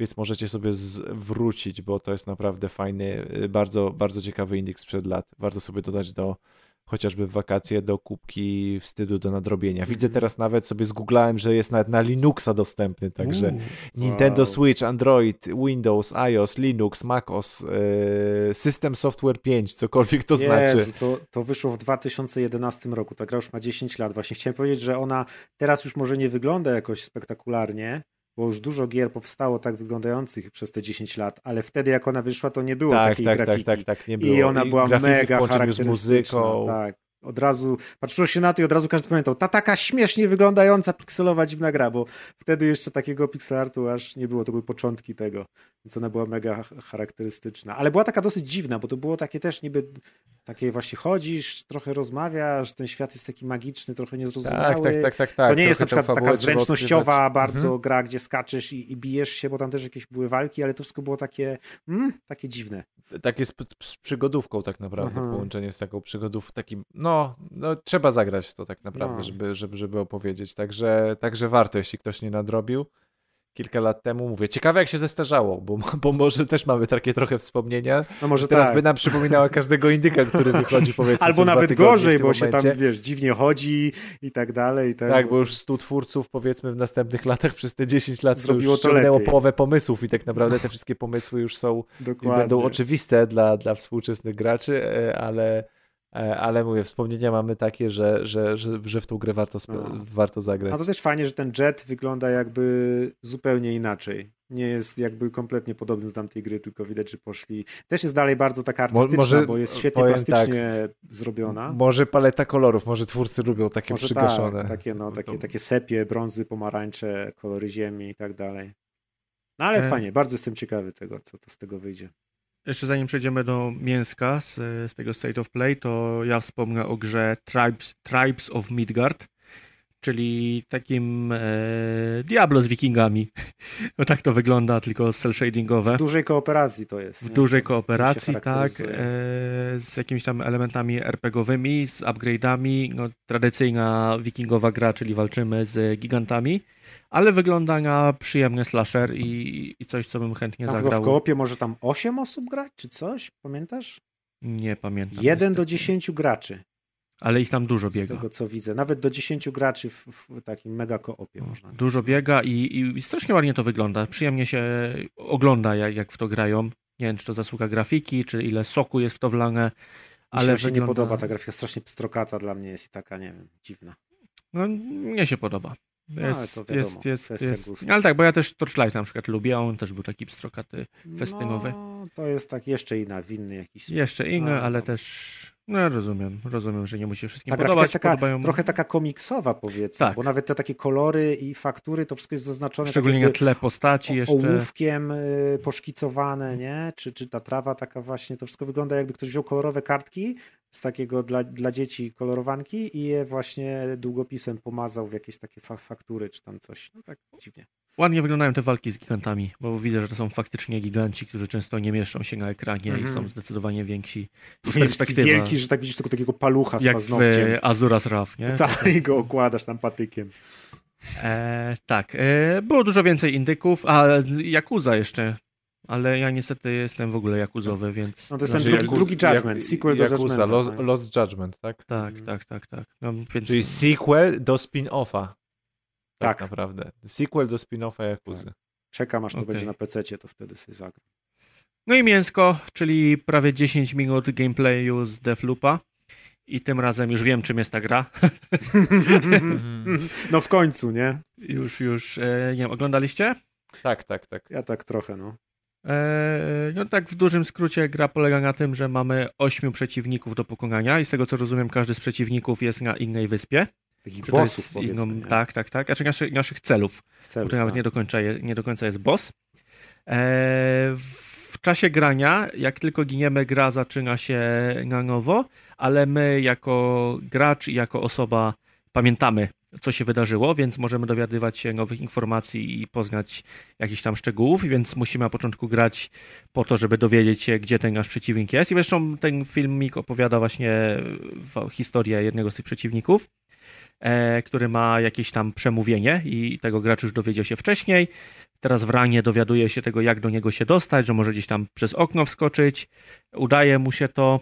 więc możecie sobie wrócić, bo to jest naprawdę fajny, bardzo, bardzo ciekawy indyk sprzed lat. Warto sobie dodać do chociażby w wakacje do kubki wstydu do nadrobienia. Widzę teraz nawet sobie zgooglałem, że jest nawet na Linuxa dostępny, także Nintendo Switch, Android, Windows, iOS, Linux, macOS, System Software 5, cokolwiek to znaczy. To wyszło w 2011 roku, ta gra już ma 10 lat. Właśnie chciałem powiedzieć, że ona teraz już może nie wygląda jakoś spektakularnie, bo już dużo gier powstało tak wyglądających przez te 10 lat, ale wtedy jak ona wyszła, to nie było takiej grafiki. Tak, nie było. I ona była mega charakterystyczna. Z muzyką. Tak. Od razu patrzyło się na to i od razu każdy pamiętał, ta taka śmiesznie wyglądająca pikselowa dziwna gra, bo wtedy jeszcze takiego pixelartu aż nie było, to były początki tego, więc ona była mega charakterystyczna, ale była taka dosyć dziwna, bo to było takie też niby takie właśnie chodzisz, trochę rozmawiasz, ten świat jest taki magiczny, trochę niezrozumiały, tak, to nie jest na przykład taka zręcznościowa bardzo gra, gdzie skaczesz i bijesz się, bo tam też jakieś były walki, ale to wszystko było takie takie dziwne. Takie z przygodówką tak naprawdę, połączenie z taką przygodówką, takim no trzeba zagrać w to tak naprawdę, żeby opowiedzieć, także warto, jeśli ktoś nie nadrobił. kilka lat temu. Mówię, ciekawe jak się zestarzało, bo może też mamy takie trochę wspomnienia. No może teraz tak by nam przypominała każdego indyka, który wychodzi, powiedzmy. Albo nawet gorzej, bo się tam, wiesz, dziwnie chodzi i tak dalej. I tak, bo już 100 twórców, powiedzmy, w następnych latach przez te 10 lat zrobiło to lepiej. Połowę pomysłów i tak naprawdę te wszystkie pomysły już są, będą oczywiste dla współczesnych graczy, ale mówię, wspomnienia mamy takie, że w tą grę warto zagrać. A to też fajnie, że ten Jet wygląda jakby zupełnie inaczej. Nie jest jakby kompletnie podobny do tamtej gry, tylko widać, że poszli. Też jest dalej bardzo taka artystyczna, bo jest świetnie plastycznie zrobiona. Może paleta kolorów, może twórcy lubią takie przygaszone. Tak, takie sepie, brązy, pomarańcze, kolory ziemi i tak dalej. No ale fajnie, bardzo jestem ciekawy tego, co to z tego wyjdzie. Jeszcze zanim przejdziemy do mięska z tego State of Play, to ja wspomnę o grze Tribes of Midgard, czyli takim Diablo z wikingami. No tak to wygląda, tylko cel-shadingowe. W dużej kooperacji to jest. W dużej kooperacji, tak. Z jakimiś tam elementami RPG-owymi, z upgrade'ami. No, tradycyjna wikingowa gra, czyli walczymy z gigantami, ale wygląda na przyjemny slasher i coś, co bym chętnie zagrał. W koopie może tam 8 osób grać, czy coś? Pamiętasz? Nie pamiętam. 1 do 10 graczy. Ale ich tam dużo biega. Z tego co widzę. Nawet do 10 graczy w takim mega koopie można. Dużo biega i strasznie ładnie to wygląda. Przyjemnie się ogląda, jak w to grają. Nie wiem, czy to zasługa grafiki, czy ile soku jest w to wlane. Ale mi się nie podoba ta grafika. Strasznie pstrokata dla mnie jest i taka, nie wiem, dziwna. No, mnie się podoba. Jest, ale to wiadomo, jest. Ale tak, bo ja też Torchlight na przykład lubię, a on też był taki pstrokaty festynowy. No, to jest tak jeszcze inny jakiś sposób. Jeszcze inny, ale też... No rozumiem, że nie musi się wszystkim podobać. Jest trochę taka komiksowa, powiedzmy, tak. Bo nawet te takie kolory i faktury, to wszystko jest zaznaczone. Szczególnie na tle postaci jeszcze. Ołówkiem poszkicowane, nie? Czy ta trawa taka właśnie, to wszystko wygląda jakby ktoś wziął kolorowe kartki z takiego dla dzieci kolorowanki i je właśnie długopisem pomazał w jakieś takie faktury czy tam coś. No tak dziwnie. Ładnie wyglądają te walki z gigantami, bo widzę, że to są faktycznie giganci, którzy często nie mieszczą się na ekranie i są zdecydowanie więksi. Wielki, że tak widzisz tylko takiego palucha z paznokciem. Jak w Azuras Wrath, nie? Tak, i go okładasz tam patykiem. Było dużo więcej indyków, a Yakuza jeszcze, ale ja niestety jestem w ogóle jakuzowy, więc... No to jest drugi Judgment, sequel do Judgmenta. Lost Judgment, tak? Tak. No, więc... Czyli sequel do spin-offa. Tak naprawdę. Sequel do spin-offa Yakuzy. Tak. Czekam, aż to będzie na PC-cie, to wtedy sobie zagram. No i mięsko, czyli prawie 10 minut gameplayu z Deathloopa. I tym razem już wiem, czym jest ta gra. No w końcu, nie? Już. Nie wiem, oglądaliście? Tak. Ja tak trochę, no. No tak w dużym skrócie gra polega na tym, że mamy 8 przeciwników do pokonania i z tego co rozumiem każdy z przeciwników jest na innej wyspie. Takich bossów, powiedzmy. Tak. Znaczy naszych celów, bo to nawet nie do końca jest boss. W czasie grania, jak tylko giniemy, gra zaczyna się na nowo, ale my jako gracz i jako osoba pamiętamy, co się wydarzyło, więc możemy dowiadywać się nowych informacji i poznać jakichś tam szczegółów, więc musimy na początku grać po to, żeby dowiedzieć się, gdzie ten nasz przeciwnik jest. I zresztą ten filmik opowiada właśnie historię jednego z tych przeciwników, który ma jakieś tam przemówienie i tego gracz już dowiedział się wcześniej. Teraz w ranie dowiaduje się tego, jak do niego się dostać, że może gdzieś tam przez okno wskoczyć. Udaje mu się to.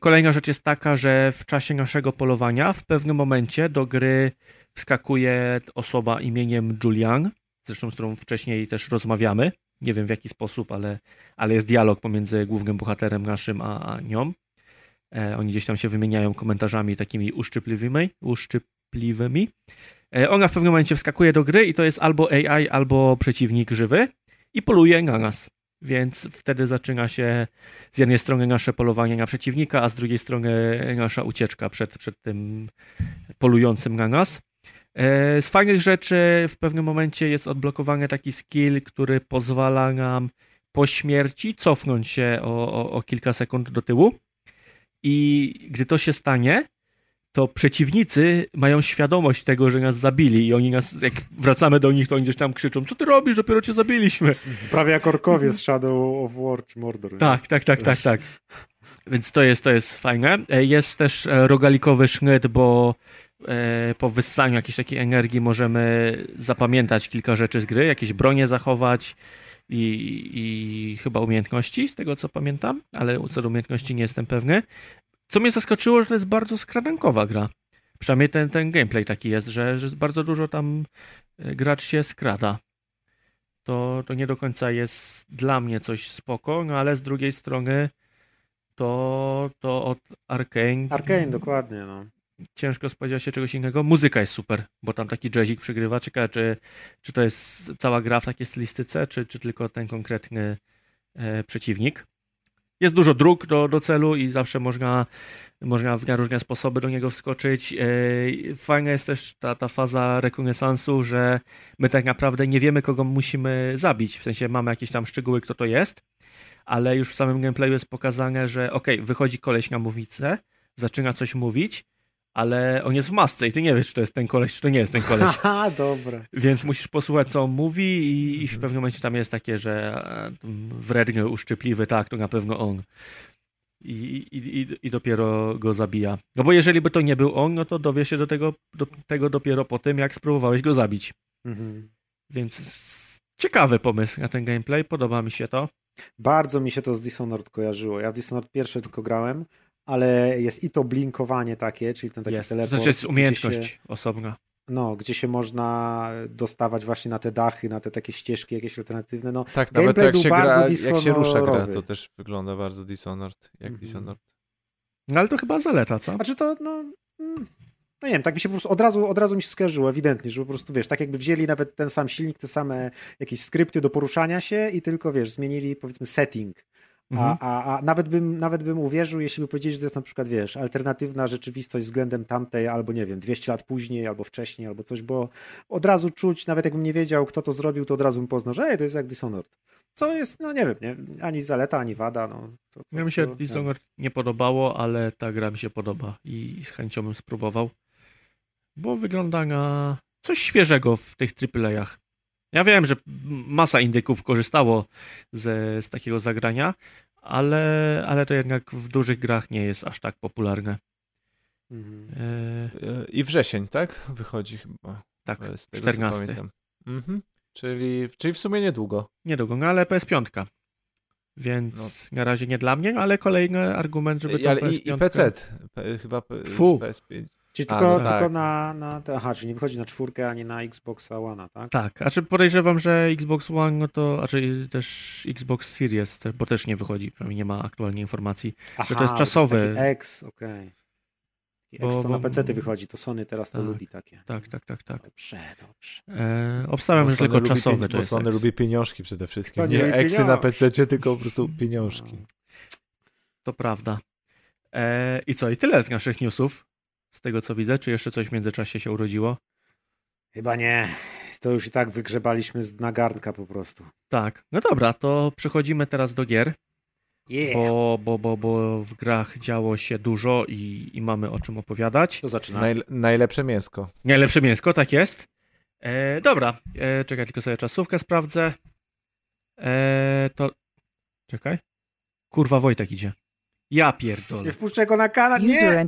Kolejna rzecz jest taka, że w czasie naszego polowania w pewnym momencie do gry wskakuje osoba imieniem Julian, zresztą z którą wcześniej też rozmawiamy. Nie wiem w jaki sposób, ale jest dialog pomiędzy głównym bohaterem naszym a nią. Oni gdzieś tam się wymieniają komentarzami takimi uszczypliwymi. Ona w pewnym momencie wskakuje do gry i to jest albo AI, albo przeciwnik żywy i poluje na nas. Więc wtedy zaczyna się z jednej strony nasze polowanie na przeciwnika, a z drugiej strony nasza ucieczka przed tym polującym na nas. Z fajnych rzeczy w pewnym momencie jest odblokowany taki skill, który pozwala nam po śmierci cofnąć się o kilka sekund do tyłu. I gdy to się stanie, to przeciwnicy mają świadomość tego, że nas zabili i oni nas, jak wracamy do nich, to oni gdzieś tam krzyczą, co ty robisz, dopiero cię zabiliśmy. Prawie jak orkowie z Shadow of War czy Mordor. Tak. Więc to jest fajne. Jest też rogalikowy sznyt, bo po wyssaniu jakiejś takiej energii możemy zapamiętać kilka rzeczy z gry, jakieś bronie zachować i chyba umiejętności, z tego co pamiętam, ale co do umiejętności nie jestem pewny. Co mnie zaskoczyło, że to jest bardzo skradankowa gra. Przynajmniej ten gameplay taki jest, że bardzo dużo tam gracz się skrada. To nie do końca jest dla mnie coś spoko, no ale z drugiej strony to od Arkane... Arkane, dokładnie, no. Ciężko spodziewać się czegoś innego. Muzyka jest super, bo tam taki jazzik przygrywa. Ciekawe, czy to jest cała gra w takiej stylistyce, czy tylko ten konkretny przeciwnik. Jest dużo dróg do celu i zawsze można na różne sposoby do niego wskoczyć. Fajna jest też ta faza rekonesansu, że my tak naprawdę nie wiemy, kogo musimy zabić. W sensie mamy jakieś tam szczegóły, kto to jest, ale już w samym gameplayu jest pokazane, że okej, wychodzi koleś na mównicę, zaczyna coś mówić, ale on jest w masce i ty nie wiesz, czy to jest ten koleś, czy to nie jest ten koleś. Aha, dobra. Więc musisz posłuchać, co on mówi i w pewnym momencie tam jest takie, że wredny, uszczypliwy, tak, to na pewno on. I dopiero go zabija. No bo jeżeli by to nie był on, no to dowiesz się do tego dopiero po tym, jak spróbowałeś go zabić. Mhm. Więc ciekawy pomysł na ten gameplay, podoba mi się to. Bardzo mi się to z Dishonored kojarzyło. Ja w Dishonored pierwszy tylko grałem, ale jest i to blinkowanie takie, czyli ten taki teleport. To znaczy jest umiejętność osobna. No, gdzie się można dostawać właśnie na te dachy, na te takie ścieżki jakieś alternatywne. No, tak, nawet to jak się rusza gra, to też wygląda bardzo Dishonored, jak Dishonored. No ale to chyba zaleta, co? Znaczy to, no nie wiem, tak mi się po prostu od razu mi się skojarzyło, ewidentnie, że po prostu, wiesz, tak jakby wzięli nawet ten sam silnik, te same jakieś skrypty do poruszania się i tylko, wiesz, zmienili, powiedzmy, setting. A nawet bym uwierzył, jeśli by powiedzieli, że to jest na przykład, wiesz, alternatywna rzeczywistość względem tamtej, albo nie wiem, 200 lat później, albo wcześniej, albo coś, bo od razu czuć, nawet jakbym nie wiedział, kto to zrobił, to od razu bym poznał, że to jest jak Dishonored. Co jest, no nie wiem, nie? Ani zaleta, ani wada. No. Ja mi się Dishonored nie podobało, ale ta gra mi się podoba i z chęcią bym spróbował, bo wygląda na coś świeżego w tych AAA-ach. Ja wiem, że masa indyków korzystało z takiego zagrania, ale to jednak w dużych grach nie jest aż tak popularne. I wrzesień, tak? Wychodzi chyba. Tak, 14. Czyli w sumie niedługo. Niedługo, no ale PS5. Więc na razie nie dla mnie, ale kolejny argument, żeby to PS5. I PC. Chyba PS5. Czyli tylko na te, aha, czyli nie wychodzi na 4, ani na Xbox One, tak? Tak, a czy podejrzewam, że Xbox One, no to, a czy też Xbox Series, bo też nie wychodzi, przynajmniej nie ma aktualnie informacji, że to jest czasowe. To jest taki X, okej. Okay. X to na PC wychodzi, to Sony teraz to lubi takie. Tak. Dobrze. Obstawiam, że tylko czasowe to jest. Sony lubi pieniążki przede wszystkim. To nie Xy na PC, tylko po prostu pieniążki. To prawda. I co, i tyle z naszych newsów. Z tego co widzę, czy jeszcze coś w międzyczasie się urodziło? Chyba nie. To już i tak wygrzebaliśmy z dna garnka po prostu. Tak. No dobra, to przechodzimy teraz do gier. Yeah. Bo w grach działo się dużo i mamy o czym opowiadać. To zaczyna. Najlepsze mięsko. Najlepsze mięsko, tak jest. Dobra. Czekaj, tylko sobie czasówkę sprawdzę. To... Czekaj. Kurwa, Wojtek idzie. Ja pierdolę. Nie wpuszczę go na kanał, nie!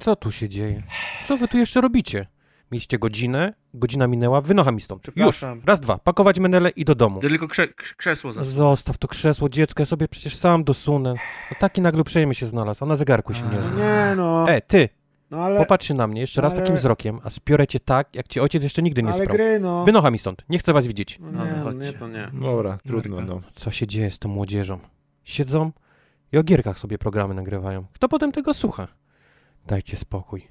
Co tu się dzieje? Co wy tu jeszcze robicie? Mieliście godzinę, godzina minęła, wynocha mi stąd. Już, raz, dwa, pakować menele i do domu. Tylko krzesło zasunę. Zostaw to krzesło, dziecko, ja sobie przecież sam dosunę. No taki nagle uprzejmy się znalazł, a na zegarku się nie. Nie no. Ty! No ale... Popatrz się na mnie jeszcze raz takim wzrokiem, a spiorę cię tak, jak cię ojciec jeszcze nigdy nie sprał. No. Wynocha mi stąd, nie chcę was widzieć. No nie, no, nie to nie. Dobra, trudno. No. Co się dzieje z tą młodzieżą? Siedzą... I o gierkach sobie programy nagrywają. Kto potem tego słucha? Dajcie spokój.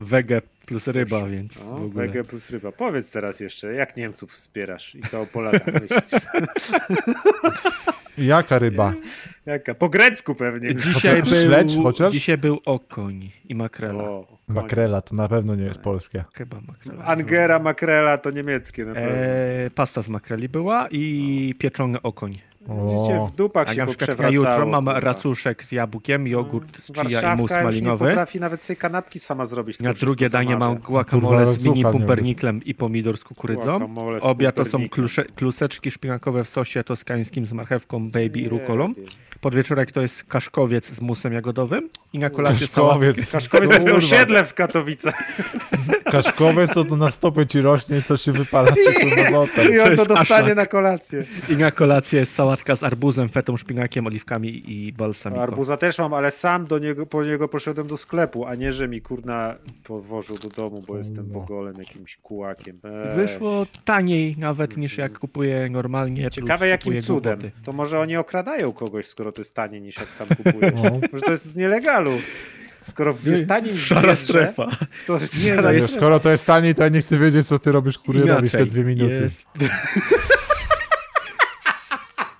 Wege plus ryba, więc w ogóle. Wege plus ryba. Powiedz teraz jeszcze, jak Niemców wspierasz i co o Polakach myślisz? Jaka ryba? Jaka? Po grecku pewnie. Dzisiaj był okoń i makrela. Makrela to na pewno nie jest polskie. Chyba makrela. Angera makrela to niemieckie na pewno. Pasta z makreli była i pieczony okoń. Widzicie, w dupach się poprzewracało. Ja jutro mam racuszek z jabłkiem, jogurt z chia i mus malinowy. Potrafi nawet sobie kanapki sama zrobić. Na drugie danie mam guacamole z mini pumperniklem i pomidor z kukurydzą. Obie to są kluseczki szpinakowe w sosie toskańskim z marchewką, baby i rukolą. Pod wieczorek to jest kaszkowiec z musem jagodowym i na kolacie kaszkowiec. Kaszkowiec to jest to osiedle w Katowicach. Kaszkowiec to na stopę ci rośnie i coś się wypala. I on to dostanie na kolację. I na kolację jest sałatka z arbuzem, fetą, szpinakiem, oliwkami i balsamiką. Arbuza też mam, ale sam po niego poszedłem do sklepu, a nie, że mi kurna podwożył do domu, bo jestem bogolem jakimś kułakiem. Wyszło taniej nawet niż jak kupuję normalnie. Ciekawe jakim cudem. Głupoty. To może oni okradają kogoś, skoro to jest taniej niż jak sam kupujesz. No. Może to jest z nielegalu. Skoro jest taniej niż szara strefa. To jest nie, szara jest... Skoro to jest taniej, to ja nie chcę wiedzieć, co ty robisz, kurierowi w te 2 minuty. Jest...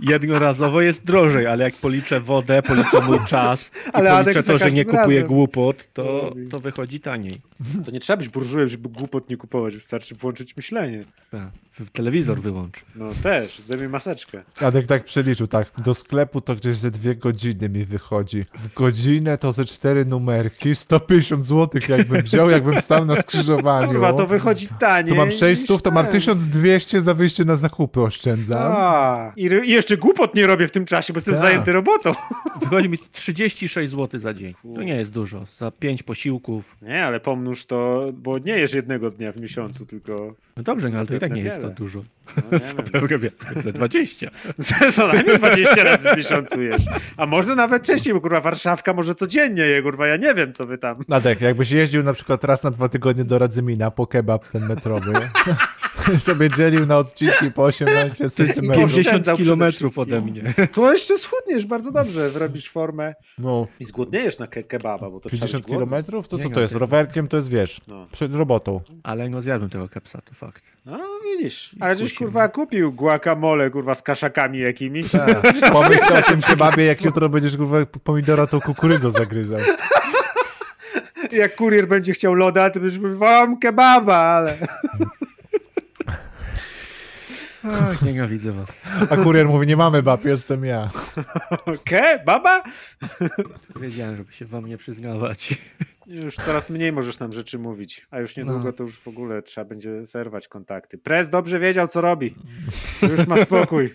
Jednorazowo jest drożej, ale jak policzę wodę, policzę mój czas i ale policzę to, że nie kupuję głupot, to wychodzi taniej. To nie trzeba być burżujem, żeby głupot nie kupować. Wystarczy włączyć myślenie. Tak. Telewizor wyłącz. No też, zdejmij maseczkę. Jadek tak przeliczył, tak. Do sklepu to gdzieś ze 2 godziny mi wychodzi. W godzinę to ze 4 numerki, 150 zł jakbym wziął, jakbym stał na skrzyżowaniu. Kurwa, to wychodzi taniej. Tu mam 600, to mam 1200 za wyjście na zakupy oszczędzam. A, i jeszcze głupot nie robię w tym czasie, bo jestem zajęty robotą. Wychodzi mi 36 zł za dzień. To nie jest dużo, za 5 posiłków. Nie, ale pomnóż to, bo nie jesz jednego dnia w miesiącu, tylko... No dobrze, no ale to i tak nie jest to dużo. No, za 20. Co najmniej 20 razy w miesiącu jesz. A może nawet częściej, bo kurwa Warszawka może codziennie je, kurwa, ja nie wiem co wy tam. Adek, jakbyś jeździł na przykład raz na 2 tygodnie do Radzymina po kebab ten metrowy. Sobie dzielił na odcinki po 18 centymetrów. 50 kilometrów ode mnie. To jeszcze schudniesz bardzo dobrze, wyrobisz formę i zgłodniejesz na kebaba, bo to 50 kilometrów? To co to jest? Rowerkiem to jest, wiesz, przed robotą. Ale no zjadłem tego kebsa, to fakt. No widzisz, ale żeś kurwa kupił guacamole, kurwa z kaszakami jakimiś. Pomyśl o tym kebabie, jak jutro będziesz kurwa pomidora tą kukurydzą zagryzał. Jak kurier będzie chciał loda, to będziesz mówił, wolę kebaba, ale... Ach, nienawidzę was. A kurier mówi, nie mamy bab, jestem ja. Baba? Wiedziałem, żeby się wam nie przyznawać. Już coraz mniej możesz nam rzeczy mówić, a już niedługo to już w ogóle trzeba będzie zerwać kontakty. Prez dobrze wiedział, co robi. Już ma spokój.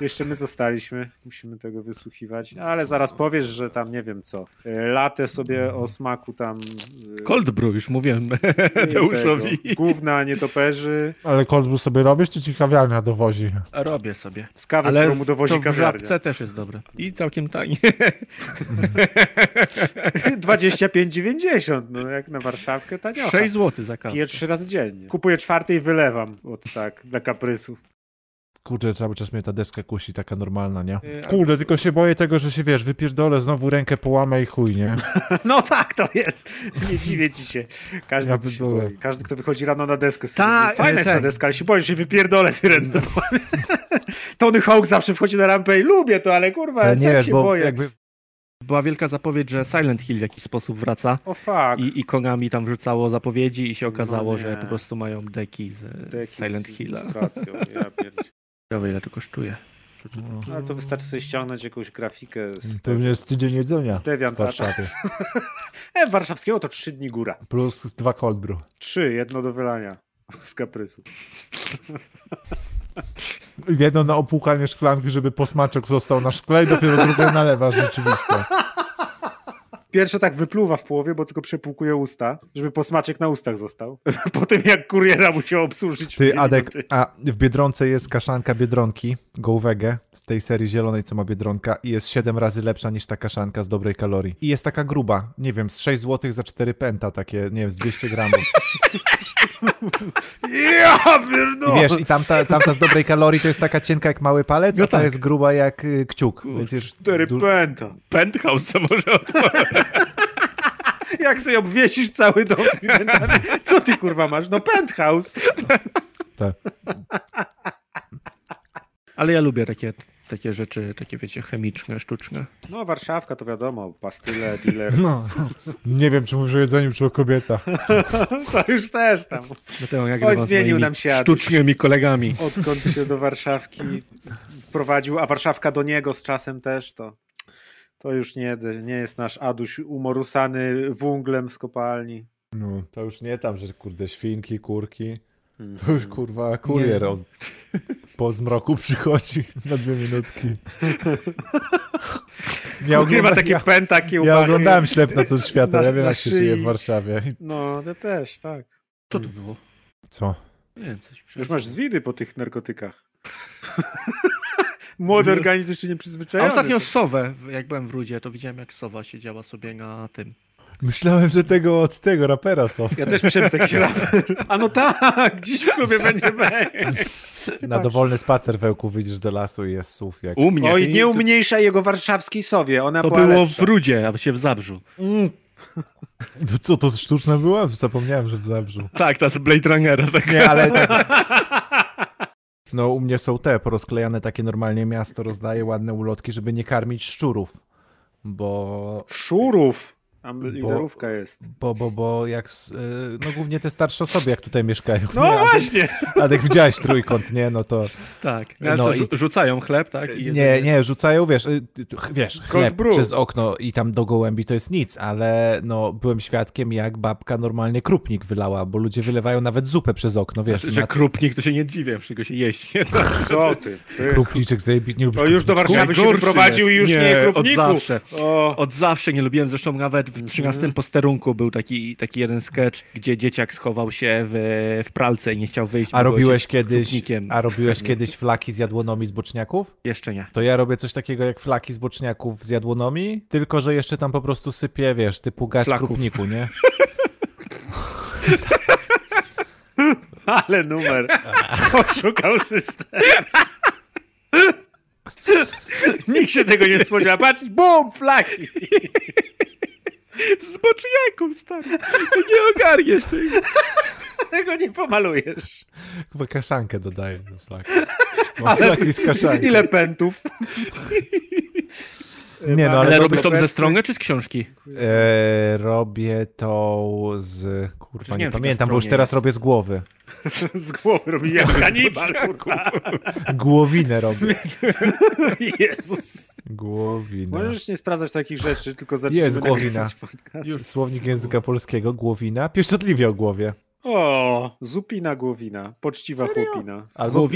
Jeszcze my zostaliśmy, musimy tego wysłuchiwać, ale zaraz powiesz, że tam nie wiem co. Latę sobie o smaku tam... Cold brew, już mówiłem Deuszowi. Gówna nietoperzy. Ale cold brew sobie robisz, czy ci kawiarnia dowozi? Robię sobie. Z kawy, ale którą mu dowozi kawiarnia. Ale w Żabce też jest dobre. I całkiem tanie. 25,90. No jak na Warszawkę, taniocha. 6 zł za kawę. Piję 3 razy dziennie. Kupuję 4 i wylewam od tak dla kaprysu. Kurde, cały czas mnie ta deska kusi, taka normalna, nie? Kurde, tylko się boję tego, że się, wiesz, wypierdolę, znowu rękę połamę i chuj, nie? No tak to jest. Nie dziwię ci się. Każdy, kto wychodzi rano na deskę, fajna jest ta deska, ale się boję, że się wypierdolę z ręce. Tony Hawk zawsze wchodzi na rampę i lubię to, ale kurwa, ale nie, się boję. Jakby... Była wielka zapowiedź, że Silent Hill w jakiś sposób wraca. I Konami tam wrzucało zapowiedzi i się okazało, że po prostu mają deki z Silent Hilla. Ciekawe, ile to kosztuje. No, ale to wystarczy sobie ściągnąć jakąś grafikę. Pewnie jest tydzień jedzenia w Warszawie. Warszawskiego to 3 dni góra. Plus 2 cold brew. 3, jedno do wylania z kaprysu. Jedno na opłukanie szklanki, żeby posmaczek został na szkle i dopiero drugie nalewasz rzeczywiście. Pierwsze tak wypluwa w połowie, bo tylko przepłukuje usta, żeby posmaczek na ustach został. Po tym jak kuriera musiał obsłużyć. Ty, Adek, a w Biedronce jest kaszanka Biedronki, gołwege, z tej serii zielonej, co ma Biedronka i jest 7 razy lepsza niż ta kaszanka z dobrej kalorii. I jest taka gruba, nie wiem, z 6 zł za 4 pęta takie, nie wiem, z 200 gramów. Ja pierdolę. Wiesz, i tamta z dobrej kalorii to jest taka cienka jak mały palec, a ta jest gruba jak kciuk. Więc jest 4 pęta. Penthouse co może otworzyć. Jak sobie obwiesisz cały dom z pętami. Co ty kurwa masz? No penthouse. Tak. Ale ja lubię takie takie rzeczy, takie wiecie, chemiczne, sztuczne. No Warszawka to wiadomo, pastyle, dealer. No, nie wiem, czy mówisz o jedzeniu, czy o kobietach. To już też tam. Oj, zmienił nam się sztucznymi kolegami. Odkąd się do Warszawki wprowadził, a Warszawka do niego z czasem też, to już nie jest nasz Aduś umorusany wunglem z kopalni. No, to już nie tam, że kurde świnki, kurki. To już kurwa kurier, on po zmroku przychodzi na 2 minutki. Ja oglądałem Ślep na Cud Świata, ja wiem jak się żyje w Warszawie. No, to też, tak. Co to było? Co? Nie, już masz zwidy po tych narkotykach. Młody organizm jeszcze nie przyzwyczajony. A ostatnio sowę, jak byłem w Rudzie, to widziałem jak sowa siedziała sobie na tym. Myślałem, że od tego rapera są. Ja też myślałem, że taki raper. A no tak, dziś w klubie będzie Na dowolny spacer wełku wyjdziesz do lasu i jest słów jak... U mnie. Oj, nie umniejsza jego warszawskiej sowie. Ona to była było lepsza. W Rudzie, a się w Zabrzu. No co, to sztuczna była? Zapomniałem, że w Zabrzu. Tak, ta z Blade Runnera. Tak. Nie, ale... No u mnie są te porozklejane takie normalnie miasto rozdaje ładne ulotki, żeby nie karmić szczurów, bo... Szczurów? Tam liderówka jest. Bo jak, no głównie te starsze osoby, jak tutaj mieszkają. No nie, właśnie! Adek, widziałeś trójkąt, nie? No to... Tak, no co, rzucają chleb, tak? I nie, rzucają, wiesz chleb przez okno i tam do gołębi to jest nic, ale no byłem świadkiem, jak babka normalnie krupnik wylała, bo ludzie wylewają nawet zupę przez okno, wiesz. Znaczy, że krupnik, to się nie dziwię, wszystko się jeść. Nie? Co ty? Krupniczek zajebić, nie lubisz krupniczku. To już do Warszawy się wyprowadził i już nie krupniku. Od zawsze nie lubiłem, zresztą nawet w 13 posterunku był taki jeden sketch, gdzie dzieciak schował się w pralce i nie chciał wyjść. A robiłeś kiedyś flaki z jadłonomi z boczniaków? Jeszcze nie. To ja robię coś takiego jak flaki z boczniaków z jadłonomi, tylko że jeszcze tam po prostu sypię, wiesz, typu gaz krupniku, nie? Ale numer. Oszukał system. Nikt się tego nie spodziewa. Patrz, bum, flaki. Z boczniaków, stary. Ty nie ogarniesz tego. Tego nie pomalujesz. Chyba kaszankę dodaję do flaki. Ile pętów. Nie, no, ale robisz tą ze strony czy z książki? Robię tą z... Kurwa, nie pamiętam, bo już teraz robię z głowy. Z głowy robię jak kanibal, kurwa. Głowinę robię. Jezus. Głowina. Możesz nie sprawdzać takich rzeczy, tylko zaczniemy nagrywać podcast. Już. Słownik języka polskiego, głowina. Pieszczotliwie o głowie. O, zupina głowina, poczciwa chłopina. Albo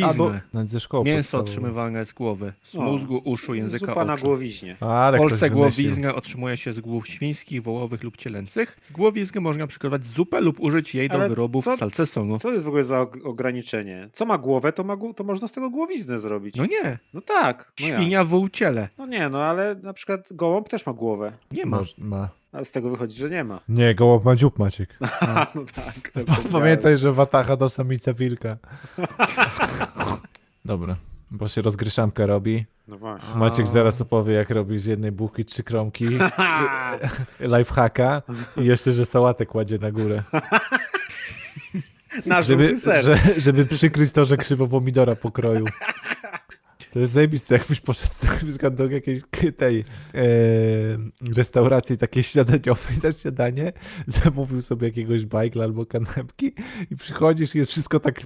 ze szkoły mięso otrzymywane z głowy, z mózgu, uszu, języka, zupa oczu. Na głowiźnie. W Polsce głowiznę otrzymuje się z głów świńskich, wołowych lub cielęcych. Z głowizny można przygotować zupę lub użyć jej do wyrobów salcesonu. Co to jest w ogóle za ograniczenie? Co ma głowę, to można z tego głowiznę zrobić. No nie. No tak. No świnia wół ciele. No nie, no ale na przykład gołąb też ma głowę. Nie ma. A z tego wychodzi, że nie ma. Nie, gołąb ma dziób, Maciek. No tak. Pamiętaj, że watacha do samica wilka. Dobra, bo się rozgryszankę robi. No właśnie. Maciek zaraz opowie, jak robi z jednej bułki 3 kromki. Lifehacka. I jeszcze, że sałatę kładzie na górę. Na żółty ser. Żeby przykryć to, że krzywo pomidora pokroił. To jest zajebiste, jakbyś poszedł do jakiejś tej restauracji takiej śniadaniowej na śniadanie, zamówił sobie jakiegoś bajgla albo kanapki i przychodzisz i jest wszystko tak,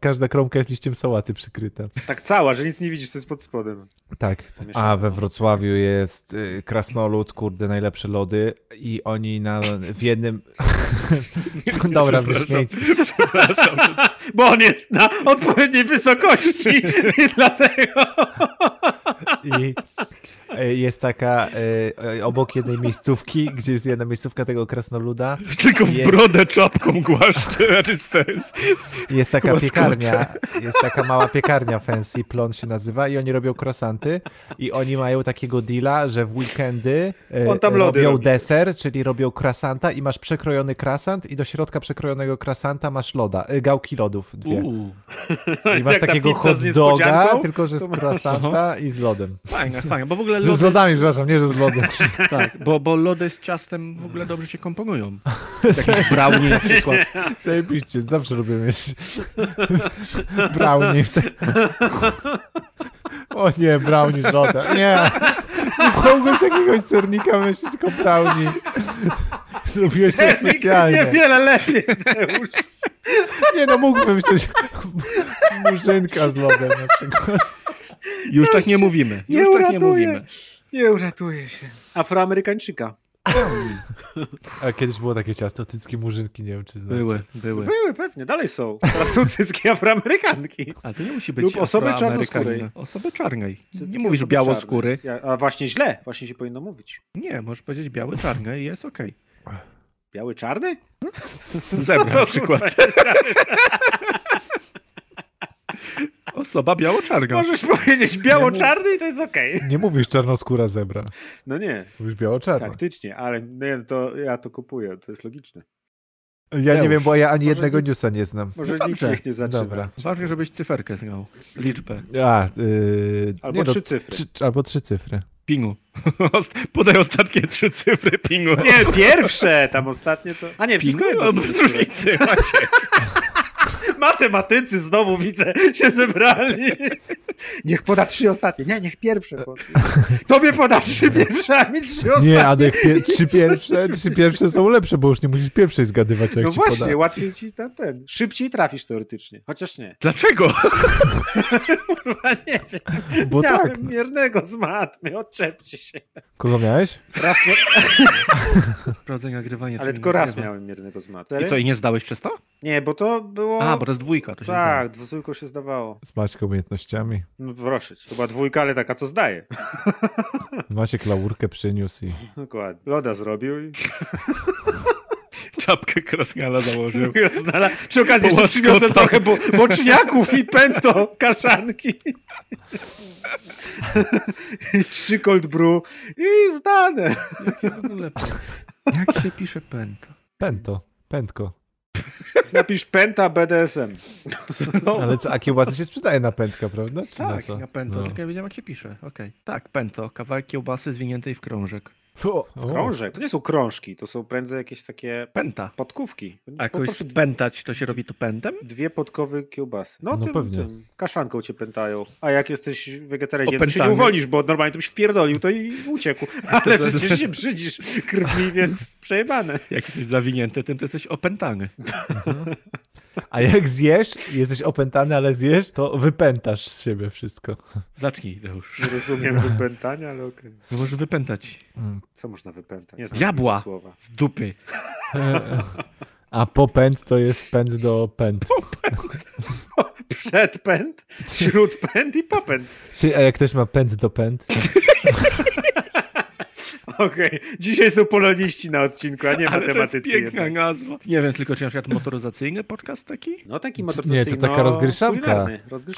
każda kromka jest liściem sałaty przykryta. Tak cała, że nic nie widzisz, co jest pod spodem. Tak, a we Wrocławiu jest krasnolud, kurde, najlepsze lody i oni w jednym... Dobra, wyśmiejcie. Bo on jest na odpowiedniej wysokości i dlatego... I jest taka obok jednej miejscówki, gdzie jest jedna miejscówka tego krasnoluda. Tylko w brodę czapką głaszcze. Jest taka piekarnia, jest taka mała piekarnia fancy, Plon się nazywa i oni robią croissanty i oni mają takiego deala, że w weekendy robią deser, czyli robią croissanta i masz przekrojony croissant i do środka przekrojonego croissanta masz loda, gałki lodów 2. I masz takiego hot doga, tylko że z croissanta i z lodem. Fajne, bo w ogóle lody... Z lodami, przepraszam, nie, że z lodem. Tak, bo lody z ciastem w ogóle dobrze się komponują. Taki brownie na przykład. Zajebiście, zawsze lubię mieć brownie. O nie, brownie z lodem. Nie. Nie mogłeś jakiegoś sernika myśleć, tylko brownie. Zrobiłeś to specjalnie. Nie, wiele lepiej. Nie, no mógłbym coś. Murzynka z lodem na przykład. Już no tak nie mówimy. Już nie tak nie mówimy. Nie uratuje się. Afroamerykańczyka. A kiedyś było takie ciasto, cyckie murzynki, nie wiem czy znacie. Były, pewnie, dalej są. Teraz są cyckie afroamerykanki. Ale to nie musi być osoby czarnoskórej. Osoby czarnej. Nie mówisz białoskóry. Ja, a właśnie źle, właśnie się powinno mówić. Nie, możesz powiedzieć biały, czarny i jest okej. Okay. Biały, czarny? Zebra na przykład. Osoba biało-czarna. Możesz powiedzieć biało-czarny i to jest okej. Okay. Nie mówisz czarnoskóra zebra. No nie. Mówisz biało-czarna. Faktycznie, ale nie, to ja to kupuję, to jest logiczne. Ja nie wiem, bo ja ani może jednego newsa nie znam. Może no nikt niech nie zaczyna. Dobra. Ważne, żebyś cyferkę znał. Liczbę. Albo nie, trzy cyfry. Albo trzy cyfry. Pingu. Podaj ostatnie trzy cyfry pingu. Nie, pierwsze, tam ostatnie to... A nie, wszystko jedno. Bez różnicy. Matematycy znowu widzę, się zebrali. Niech poda trzy ostatnie. Nie, niech pierwsze. Tobie poda trzy pierwsze, a mi trzy ostatnie. Nie, Adek, trzy pierwsze są lepsze, bo już nie musisz pierwszej zgadywać, jak no ci właśnie, poda. Łatwiej ci ten. Szybciej trafisz teoretycznie. Chociaż nie. Dlaczego? Kurwa, nie wiem. Bo miałem tak, miernego z matmy, odczepcie się. Kogo miałeś? Raz. Nagrywanie. Ale tylko raz miałem miernego z matmy. I co, i nie zdałeś przez to? Nie, bo to było... A, bo to jest dwójka. To się tak, dwójką się zdawało. Z Maćką umiejętnościami. No proszę cię. To była dwójka, ale taka, co zdaje. Maciek laurkę przyniósł i... Dokładnie. Loda zrobił i... Czapkę krasnala założył. Przy okazji jeszcze przyniosłem trochę boczniaków i pento kaszanki. I trzy cold brew. I zdane. Jak się pisze pento? Pętko. Napisz pęta BDSM. No. Ale co, a kiełbasa się sprzedaje na pętkę, prawda? Czy tak, na pęto, no. Tylko ja wiedziałem, jak się pisze. Okay. Tak, pęto, kawałek kiełbasy zwiniętej w krążek. W krążek? To nie są krążki, to są prędzej jakieś takie pęta. Podkówki. A jakoś spętać to się robi tu pętem? Dwie podkowy kiełbasy. No tym kaszanką cię pętają. A jak jesteś wegetarianem, to się nie uwolisz, bo normalnie to byś wpierdolił to i uciekł. Ale przecież się brzydzisz krwi, więc przejebane. Jak jesteś zawinięty tym, to jesteś opętany. A jak zjesz, jesteś opętany, ale zjesz, to wypętasz z siebie wszystko. Zacznij już. Nie rozumiem wypętania, ale okej. Okay. Możesz wypętać. Co można wypętać? Nie znam jabła słowa. Z dupy. A popęd to jest pęd do pęd. Przedpęd, śródpęd i popęd. Ty, a jak ktoś ma pęd do pęd? Okej, dzisiaj są poloniści na odcinku, a nie ale matematycy. To jest piękna nazwa. Nie wiem, tylko czy na przykład motoryzacyjny podcast taki? No taki motoryzacyjny. Nie, to taka rozgryszanka.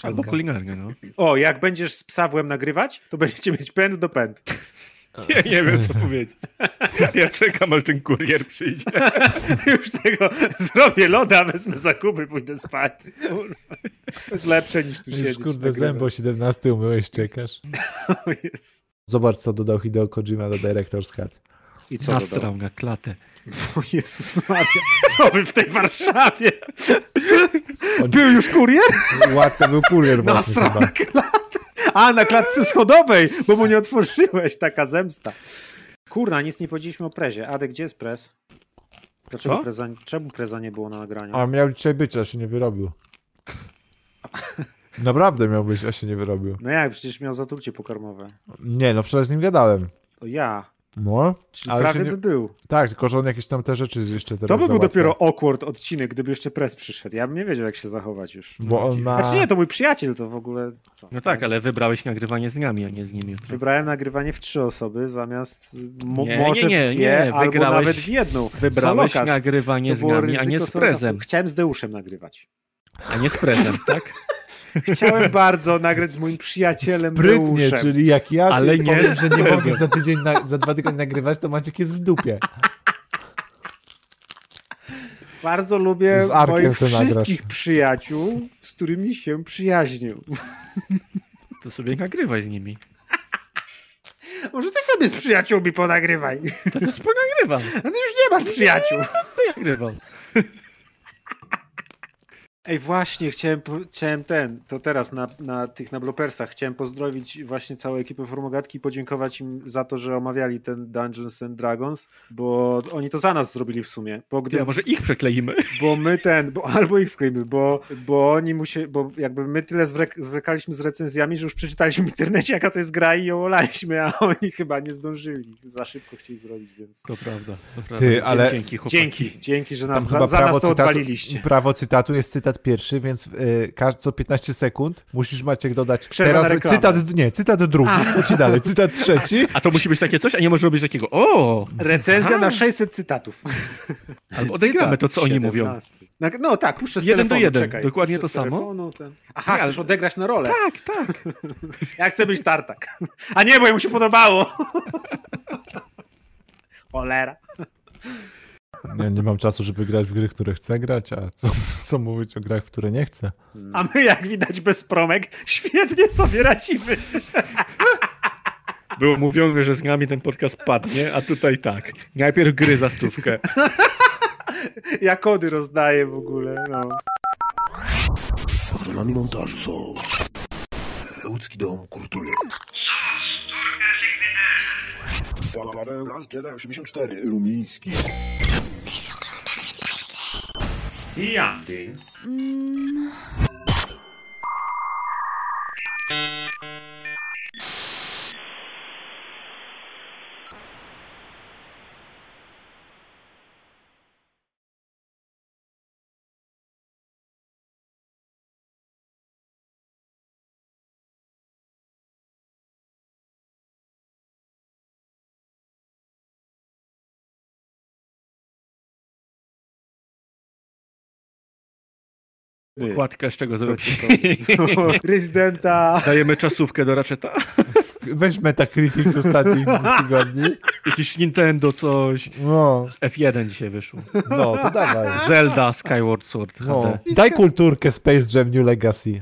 Albo kulinarny, no. O, jak będziesz z psawłem nagrywać, to będziecie mieć pęd do pęd. Ja nie wiem, co powiedzieć. Ja czekam, aż ten kurier przyjdzie. Już tego zrobię loda, wezmę zakupy, pójdę spać. To jest lepsze niż tu siedzieć. Kurde, zęby o 17 umyłeś, czekasz. Oh, yes. Zobacz, co dodał Hideo Kojima do Director's Cut. I co nastrał na klatę. O Jezus Maria, co wy w tej Warszawie? Był już kurier? Ładny był kurier. Nastrał na klatę. A, na klatce schodowej, bo mu nie otworzyłeś, taka zemsta. Kurna, nic nie powiedzieliśmy o prezie. Adek, gdzie jest prez? Dlaczego czemu preza nie było na nagraniu? A miał dzisiaj być, a się nie wyrobił. Naprawdę miał być, a się nie wyrobił. No jak, przecież miał zatrucie pokarmowe. Nie, no wczoraj z nim gadałem. To ja. No, czyli ale prawie by był. Tak, tylko że on jakieś tam te rzeczy jeszcze teraz. To by był dopiero awkward odcinek, gdyby jeszcze prez przyszedł. Ja bym nie wiedział, jak się zachować już. Bo on ma... Znaczy nie, to mój przyjaciel, to w ogóle... Co? No tak, ale wybrałeś nagrywanie z nami, a nie z nimi. Wybrałem nagrywanie w trzy osoby zamiast może w dwie, albo nawet w jedną. Wybrałeś nagrywanie z nami, a nie z prezem. Chciałem z Deuszem nagrywać. A nie z prezem, tak? Chciałem bardzo nagrać z moim przyjacielem Deuszem. Czyli jak ja ale nie powiem, że nie mogę za 2 tygodnie nagrywać, to Maciek jest w dupie. Bardzo lubię moich wszystkich przyjaciół, z którymi się przyjaźnił. To sobie nagrywaj z nimi. Może ty sobie z przyjaciółmi ponagrywaj. To też ponagrywam. No ty już nie masz przyjaciół. To ja nagrywam. Ej, właśnie, to teraz na blopersach chciałem pozdrowić właśnie całą ekipę Formogatki i podziękować im za to, że omawiali ten Dungeons and Dragons, bo oni to za nas zrobili w sumie. Bo gdy, może ich przekleimy. Bo my albo ich wkleimy, bo oni bo jakby my tyle zwlekaliśmy z recenzjami, że już przeczytaliśmy w internecie, jaka to jest gra i ją olaliśmy, a oni chyba nie zdążyli. Za szybko chcieli zrobić, więc... To prawda. To prawda. Ale... Dzięki, że nas, za nas to odwaliliście. Prawo cytatu jest cytat pierwszy, więc co 15 sekund musisz, Maciek, dodać teraz cytat drugi, leci dalej, cytat trzeci. A to musi być takie coś, a nie możesz robić takiego recenzja na 600 cytatów. Albo odegramy to, co oni 17. mówią. No tak, puszczę z telefonu, 1 do 1, czekaj. Dokładnie to samo. Ten... Aha, chcesz odegrać na rolę. Tak. Ja chcę być Tartak. A nie, bo jemu się podobało. Cholera. Nie mam czasu, żeby grać w gry, w które chcę grać, a co mówić o grach, w które nie chcę. A my, jak widać, bez promek świetnie sobie radzimy. Było mówione, że z nami ten podcast padnie, a tutaj tak. Najpierw gry za stówkę. Ja kody rozdaję w ogóle. No. Patronami montażu są Łódzki Dom Kultury. Last Jedi 84 rumiński. I Andy. Układkę z czego zrobić? Rezydenta! Dajemy czasówkę do Ratcheta. Weź Metacritic z ostatnich tygodni. Jakiś Nintendo coś. No. F1 dzisiaj wyszło. No, to dawaj. Zelda, Skyward Sword. No. Daj kulturkę Space Jam New Legacy.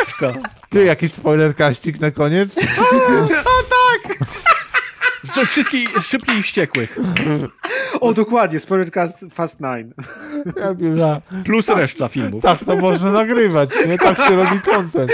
Pewka. Ty, jakiś spoilerkaścik na koniec? O tak! Ze wszystkich szybkich i wściekłych. O, dokładnie, Spoilercast Fast 9. Ja, plus reszta filmów. Tak to można nagrywać, nie? Tak się robi content.